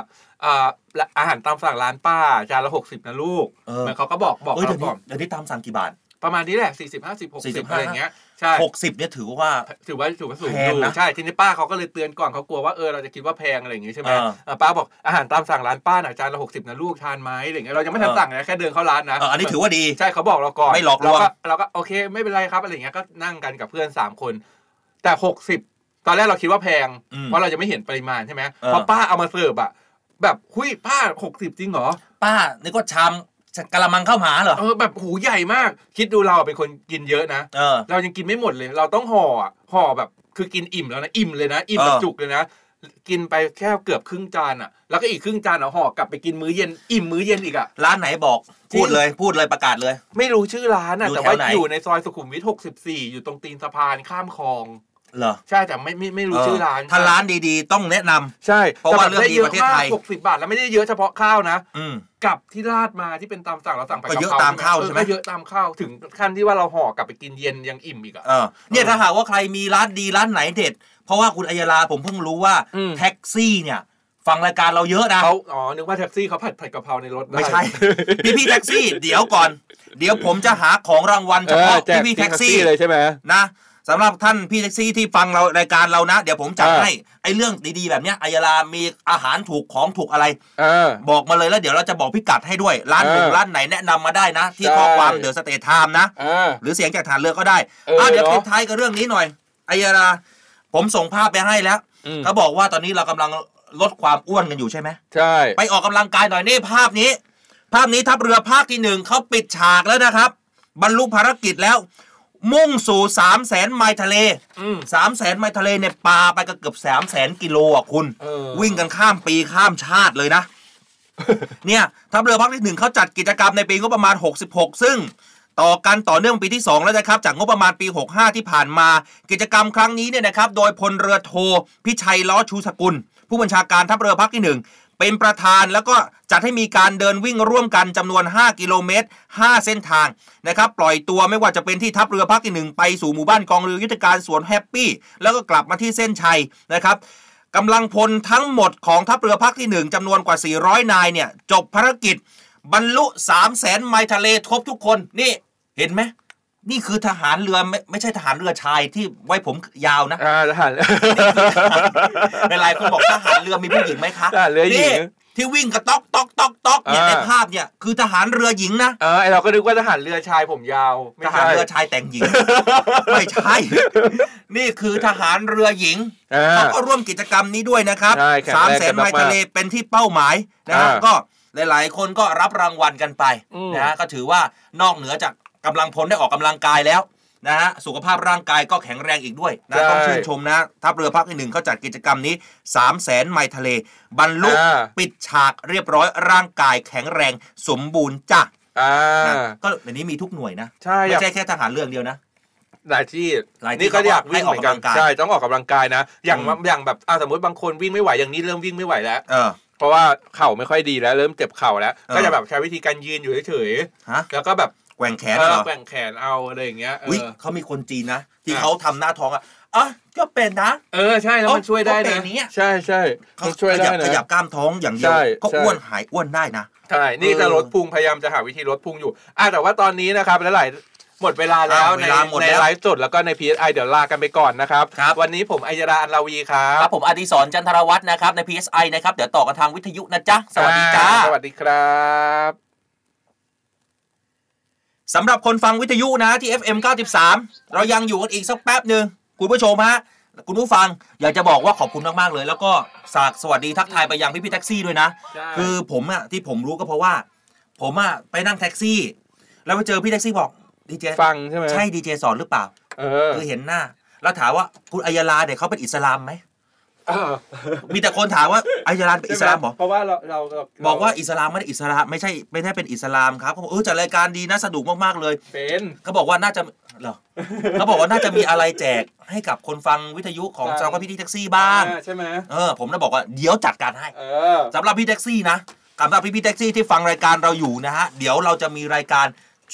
อาหารตามสั่งร้านป้าจานละ60นะลูกเหมือนเขาก็บอกเราก่อนเดี๋ยวนี้ตามสั่งกี่บาทประมาณนี้แหละ40-50-60อะไรอย่างเงี้ยใช่60เนี่ยถือว่าสูงอยู่ใช่ทีนี้ป้าเขาก็เลยเตือนก่อนเขากลัวว่าเราจะคิดว่าแพงอะไรอย่างงี้ใช่ไหมป้าบอกอาหารตามสั่งร้านป้าหน่อยจานละ60นะลูกทานไหมอะไรอย่างเงี้ยเรายังไม่ทันสั่งนะแค่เดินเข้าร้านนะอันนี้ถือว่าดีใช่เขาบอกเราก่อนไม่หลอกลวงเราก็โอเคไม่เป็นไรครับอะไรอย่างเงี้ยก็นั่งกันกับเพื่อน3คนแต่60ตอนแรกเราคิดว่าแพงเพราะเราจะไม่เห็นปริมาณใช่ไหมเพราะป้าเอามาเสิร์ฟอะแบบหุ้ยป้า60จริงเหรอป้านี่ก็ชามกะละมังข้าวหมาเหรอแบบหูใหญ่มากคิดดูเราเป็นคนกินเยอะนะเรายังกินไม่หมดเลยเราต้องห่อแบบคือกินอิ่มแล้วนะอิ่มเลยนะอิ่มจุกเลยนะกินไปแค่เกือบครึ่งจานอ่ะแล้วก็อีกครึ่งจานห่อกลับไปกินมื้อเย็นอิ่มมื้อเย็นอีกอ่ะร้านไหนบอกพูดเลยประกาศเลยไม่รู้ชื่อร้านแต่ว่าอยู่ในซอยสุขุมวิท64อยู่ตรงตีนสะพานข้ามคลองเหรอใช่แต่ไม่รู้ชื่อร้านถ้าร้านดีๆต้องแนะนำใช่เพราะว่าเรื่องดีประเทศไทย60 บาทแล้วไม่ได้เยอะเฉพาะข้าวนะกับที่ราดมาที่เป็นตามสั่งเราสั่งไปก็เยอะตามข้าวใช่ไหมเยอะตามข้าวถึงขั้นที่ว่าเราห่อกลับไปกินเย็นยังอิ่มอีกอ่ะเนี่ยถ้าหากว่าใครมีร้านดีร้านไหนเด็ดเพราะว่าคุณอัยราผมเพิ่งรู้ว่าแท็กซี่เนี่ย ฟังรายการเราเยอะนะเขาอ๋อนึกว่าแท็กซี่เขาผัดกะเพราในรถไม่ใช่พี่แท็กซี่เดี๋ยวก่อนเดี๋ยวผมจะหาของรางวัลเฉพาะพี่แท็กซี่เลยใช่ไหมนะสำหรับท่านพี่แท็กซี่ที่ฟังเรารายการเรานะเดี๋ยวผมจัดให้ไอ้เรื่องดีๆแบบเนี้ยอัยรามีอาหารถูกของถูกอะไรบอกมาเลยแล้วเดี๋ยวเราจะบอกพิกัดให้ด้วยร้านหนึ่งร้านไหนแนะนำมาได้นะที่ข้อความเดอะสเตทไทม์นะหรือเสียงจากฐานเรือก็ได้เดี๋ยวทิ้งท้ายกับเรื่องนี้หน่อยอัยราผมส่งภาพไปให้แล้วเขาบอกว่าตอนนี้เรากำลังลดความอ้วนกันอยู่ใช่ไหมใช่ไปออกกำลังกายหน่อยนี่ภาพนี้ทัพเรือภาคที่1เขาปิดฉากแล้วนะครับบรรลุภารกิจแล้วมุ่งสู่300,000 ไมล์ทะเล300,000 ไมล์ทะเลเนี่ยปลาไปก็เกือบ300,000 กิโลอ่ะคุณวิ่งกันข้ามปีข้ามชาติเลยนะ เนี่ยทัพเรือภาคที่1เขาจัดกิจกรรมในปีงบประมาณ66ซึ่งต่อกันต่อเนื่องปีที่2แล้วนะครับจากงบประมาณปี65ที่ผ่านมากิจกรรมครั้งนี้เนี่ยนะครับโดยพลเรือโทพิชัยล้อชูสกุลผู้บัญชาการทัพเรือภาคที่1เป็นประธานแล้วก็จัดให้มีการเดินวิ่งร่วมกันจำนวน5 กิโลเมตร5 เส้นทางนะครับปล่อยตัวไม่ว่าจะเป็นที่ทัพเรือภาคที่1ไปสู่หมู่บ้านกองเรือยุทธการสวนแฮปปี้แล้วก็กลับมาที่เส้นชัยนะครับกำลังพลทั้งหมดของทัพเรือภาคที่1จำนวนกว่า400 นายเนี่ยจบภารกิจบรรลุ300,000 ไมล์ทะเลครบทุกคนนี่เห็นไหมนี่คือทหารเรือไม่ใช่ทหารเรือชายที่ไว้ผมยาวนะทหารหลายคนบอกทหารเรือมีผู้หญิงไหมคะเรือหญิงที่วิ่งกระต๊อกต๊อกต๊อกต๊อกเนี่ยในภาพเนี่ยคือทหารเรือหญิงนะไอเราก็นึกว่าทหารเรือชายผมยาวทหารเรือชายแต่งหญิงไม่ใช่นี่คือทหารเรือหญิงเขาก็ร่วมกิจกรรมนี้ด้วยนะครับ300,000 ไมล์ทะเลเป็นที่เป้าหมายนะครับก็หลายๆคนก็รับรางวัลกันไปนะก็ถือว่านอกเหนือจากกำลังพลได้ออกกำลังกายแล้วนะฮะสุขภาพร่างกายก็แข็งแรงอีกด้วยนะต้องชื่นชมนะทัพเรือภาคที่1เขาจัดกิจกรรมนี้300,000 ไมล์ทะเลบรรลุปิดฉากเรียบร้อยร่างกายแข็งแรงสมบูรณ์จ้ะก็แบบนี้มีทุกหน่วยนะไม่ใช่แค่ทหารเรือเดียวนะหลายที่นี่ก็อยากวิ่งเหมือนกันใช่ต้องออกกำลังกายนะอย่างแบบสมมติบางคนวิ่งไม่ไหวอย่างนี้เริ่มวิ่งไม่ไหวแล้วเพราะว่าเข่าไม่ค่อยดีแล้วเริ่มเจ็บเข่าแล้วก็จะแบบใช้วิธีการยืนอยู่เฉยๆแล้วก็แบบแกว่งแขนเอาแกว่งแขนเอาอะไรอย่างเงี้ยเขามีคนจีนนะที่เขาทำหน้าท้องอ่ะก็เป็นนะใช่แล้วมันช่วยได้นะใช่ใช่เขาช่วยได้นะขยับกล้ามท้องอย่างเดียวก็อ้วนหายอ้วนได้นะใช่นี่จะลดพุงพยายามจะหาวิธีลดพุงอยู่แต่ว่าตอนนี้นะครับหลายหมดเวลาแล้วในไลฟ์สดแล้วก็ใน PSI เดี๋ยวลากันไปก่อนนะครับวันนี้ผมอัยรา อัญราวีครับผมอดิศร จันทรวัฒน์นะครับใน PSI นะครับเดี๋ยวต่อกันทางวิทยุนะจ๊ะสวัสดีจ้าสวัสดีครับสำหรับคนฟังวิทยุนะที่ FM 93เรายังอยู่กันอีกสักแป๊บหนึ่งคุณผู้ชมฮะคุณผู้ฟังอยากจะบอกว่าขอบคุณมากๆเลยแล้วก็สากสวัสดีทักทายไปยังพี่แท็กซี่ด้วยนะคือผมอะที่ผมรู้ก็เพราะว่าผมอะไปนั่งแท็กซี่แล้วไปเจอพี่แท็กซี่บอกดีเจฟังใช่ไหมใช่ดีเจสอนหรือเปล่าคือเห็นหน้าแล้วถามว่าคุณอัยราเนี่ยเขาเป็นอิสลามไหมมีแต่คนถามว่าอัยราเป็นอิสลามหรอเพราะว่าเราบอกว่าอิสลามไม่ได้อิสลามไม่ใช่เป็นอิสลามครับเขาบอกจัดรายการดีน่าสนุกมากๆเลยเป็นเขาบอกว่าน่าจะเหรอเขาบอกว่าน่าจะมีอะไรแจกให้กับคนฟังวิทยุของเรากับพี่แท็กซี่บ้างใช่ไหมผมจะบอกว่าเดี๋ยวจัดการให้สำหรับพี่แท็กซี่นะสำหรับพี่แท็กซี่ที่ฟังรายการเราอยู่นะฮะเดี๋ยวเราจะมีรายการ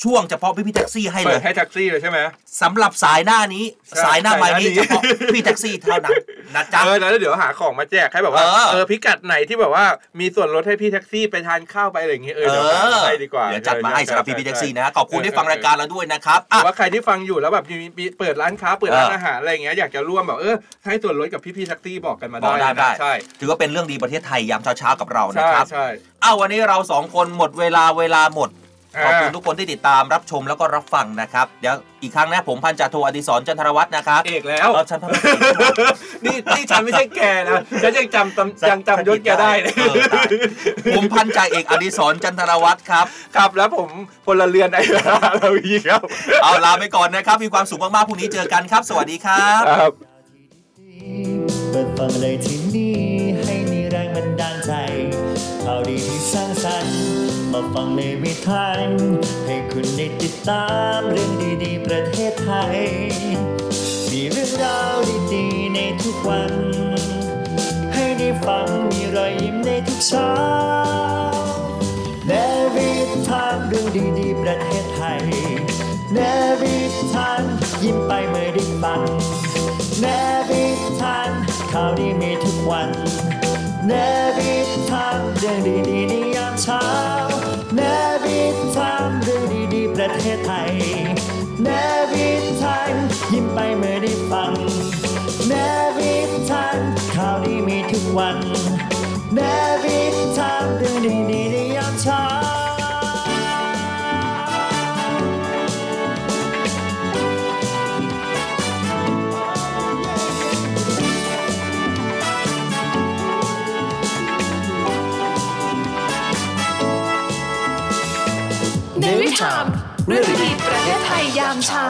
ช่วงเฉพาะพี่แท็กซี่ให้เลยให้แท็กซี่เลยใช่ไหมสำหรับสายหน้านี้สายหน้าใหม่นี้เฉพาะพี่แท็กซี่เท่านั้นนะจ๊ะแล้วเดี๋ยวหาของมาแจกให้แบบว่าพิกัดไหนที่แบบว่ามีส่วนลดให้พี่แท็กซี่ไปทานข้าวไปอะไรอย่างเงี้ยเดี๋ยวให้ดีกว่าเดี๋ยวจัดมาให้สำหรับพี่แท็กซี่นะขอบคุณที่ฟังรายการเราด้วยนะครับว่าใครที่ฟังอยู่แล้วแบบมีเปิดร้านค้าเปิดร้านอาหารอะไรอย่างเงี้ยอยากจะร่วมแบบให้ส่วนลดกับพี่แท็กซี่บอกกันมาได้ใช่ถือว่าเป็นเรื่องดีประเทศไทยยามเช้าๆกับเรานะครับใช่วันนี้เรา2คนหมดเวลาหมดขอบคุณทุกคนที่ติดตามรับชมแล้วก็รับฟังนะครับเดี๋ยวอีกครั้งนะผมพันจ่าโทอดิศร จันทรวัฒน์นะครับเอกแล้วฉันทำนี่ฉันไม่ใช่แกนะฉันยังจำยศแกได้ผมพันจ่าเอกอดิศร จันทรวัฒน์ครับแล้วผมพลเรือนอัยรา อัญราวีครับเอาลาไปก่อนนะครับมีความสุขมากๆพรุ่งนี้เจอกันครับสวัสดีครับเปิดฟังเลยที่นี่ให้มีแรงบันดาลใจเอาดีที่สร้างสรรค์มาฟัง NAVY TIME ให้คุณได้ติดตามเรื่องดีๆประเทศไทยมีเรื่องราวดีๆในทุกวันให้ได้ฟังมีรอยยิ้มในทุกเช้า NAVY TIME เรื่องดีๆประเทศไทย NAVY TIME ยิ้มไปเมื่อได้ฟังNAVY TIME ข่าวดีมีทุกวัน Navy Time เรื่องดีๆในยามเช้า Navy Time เรื่องดีๆประเทศไทย Navy Time ยิ้มไปเมื่อได้ฟัง Navy Time ข่าวดีมีทุกวัน Navy Time เรื่องดีๆในยามเช้าNAVY TIME เรื่องดีประเทศไทยยามเช้า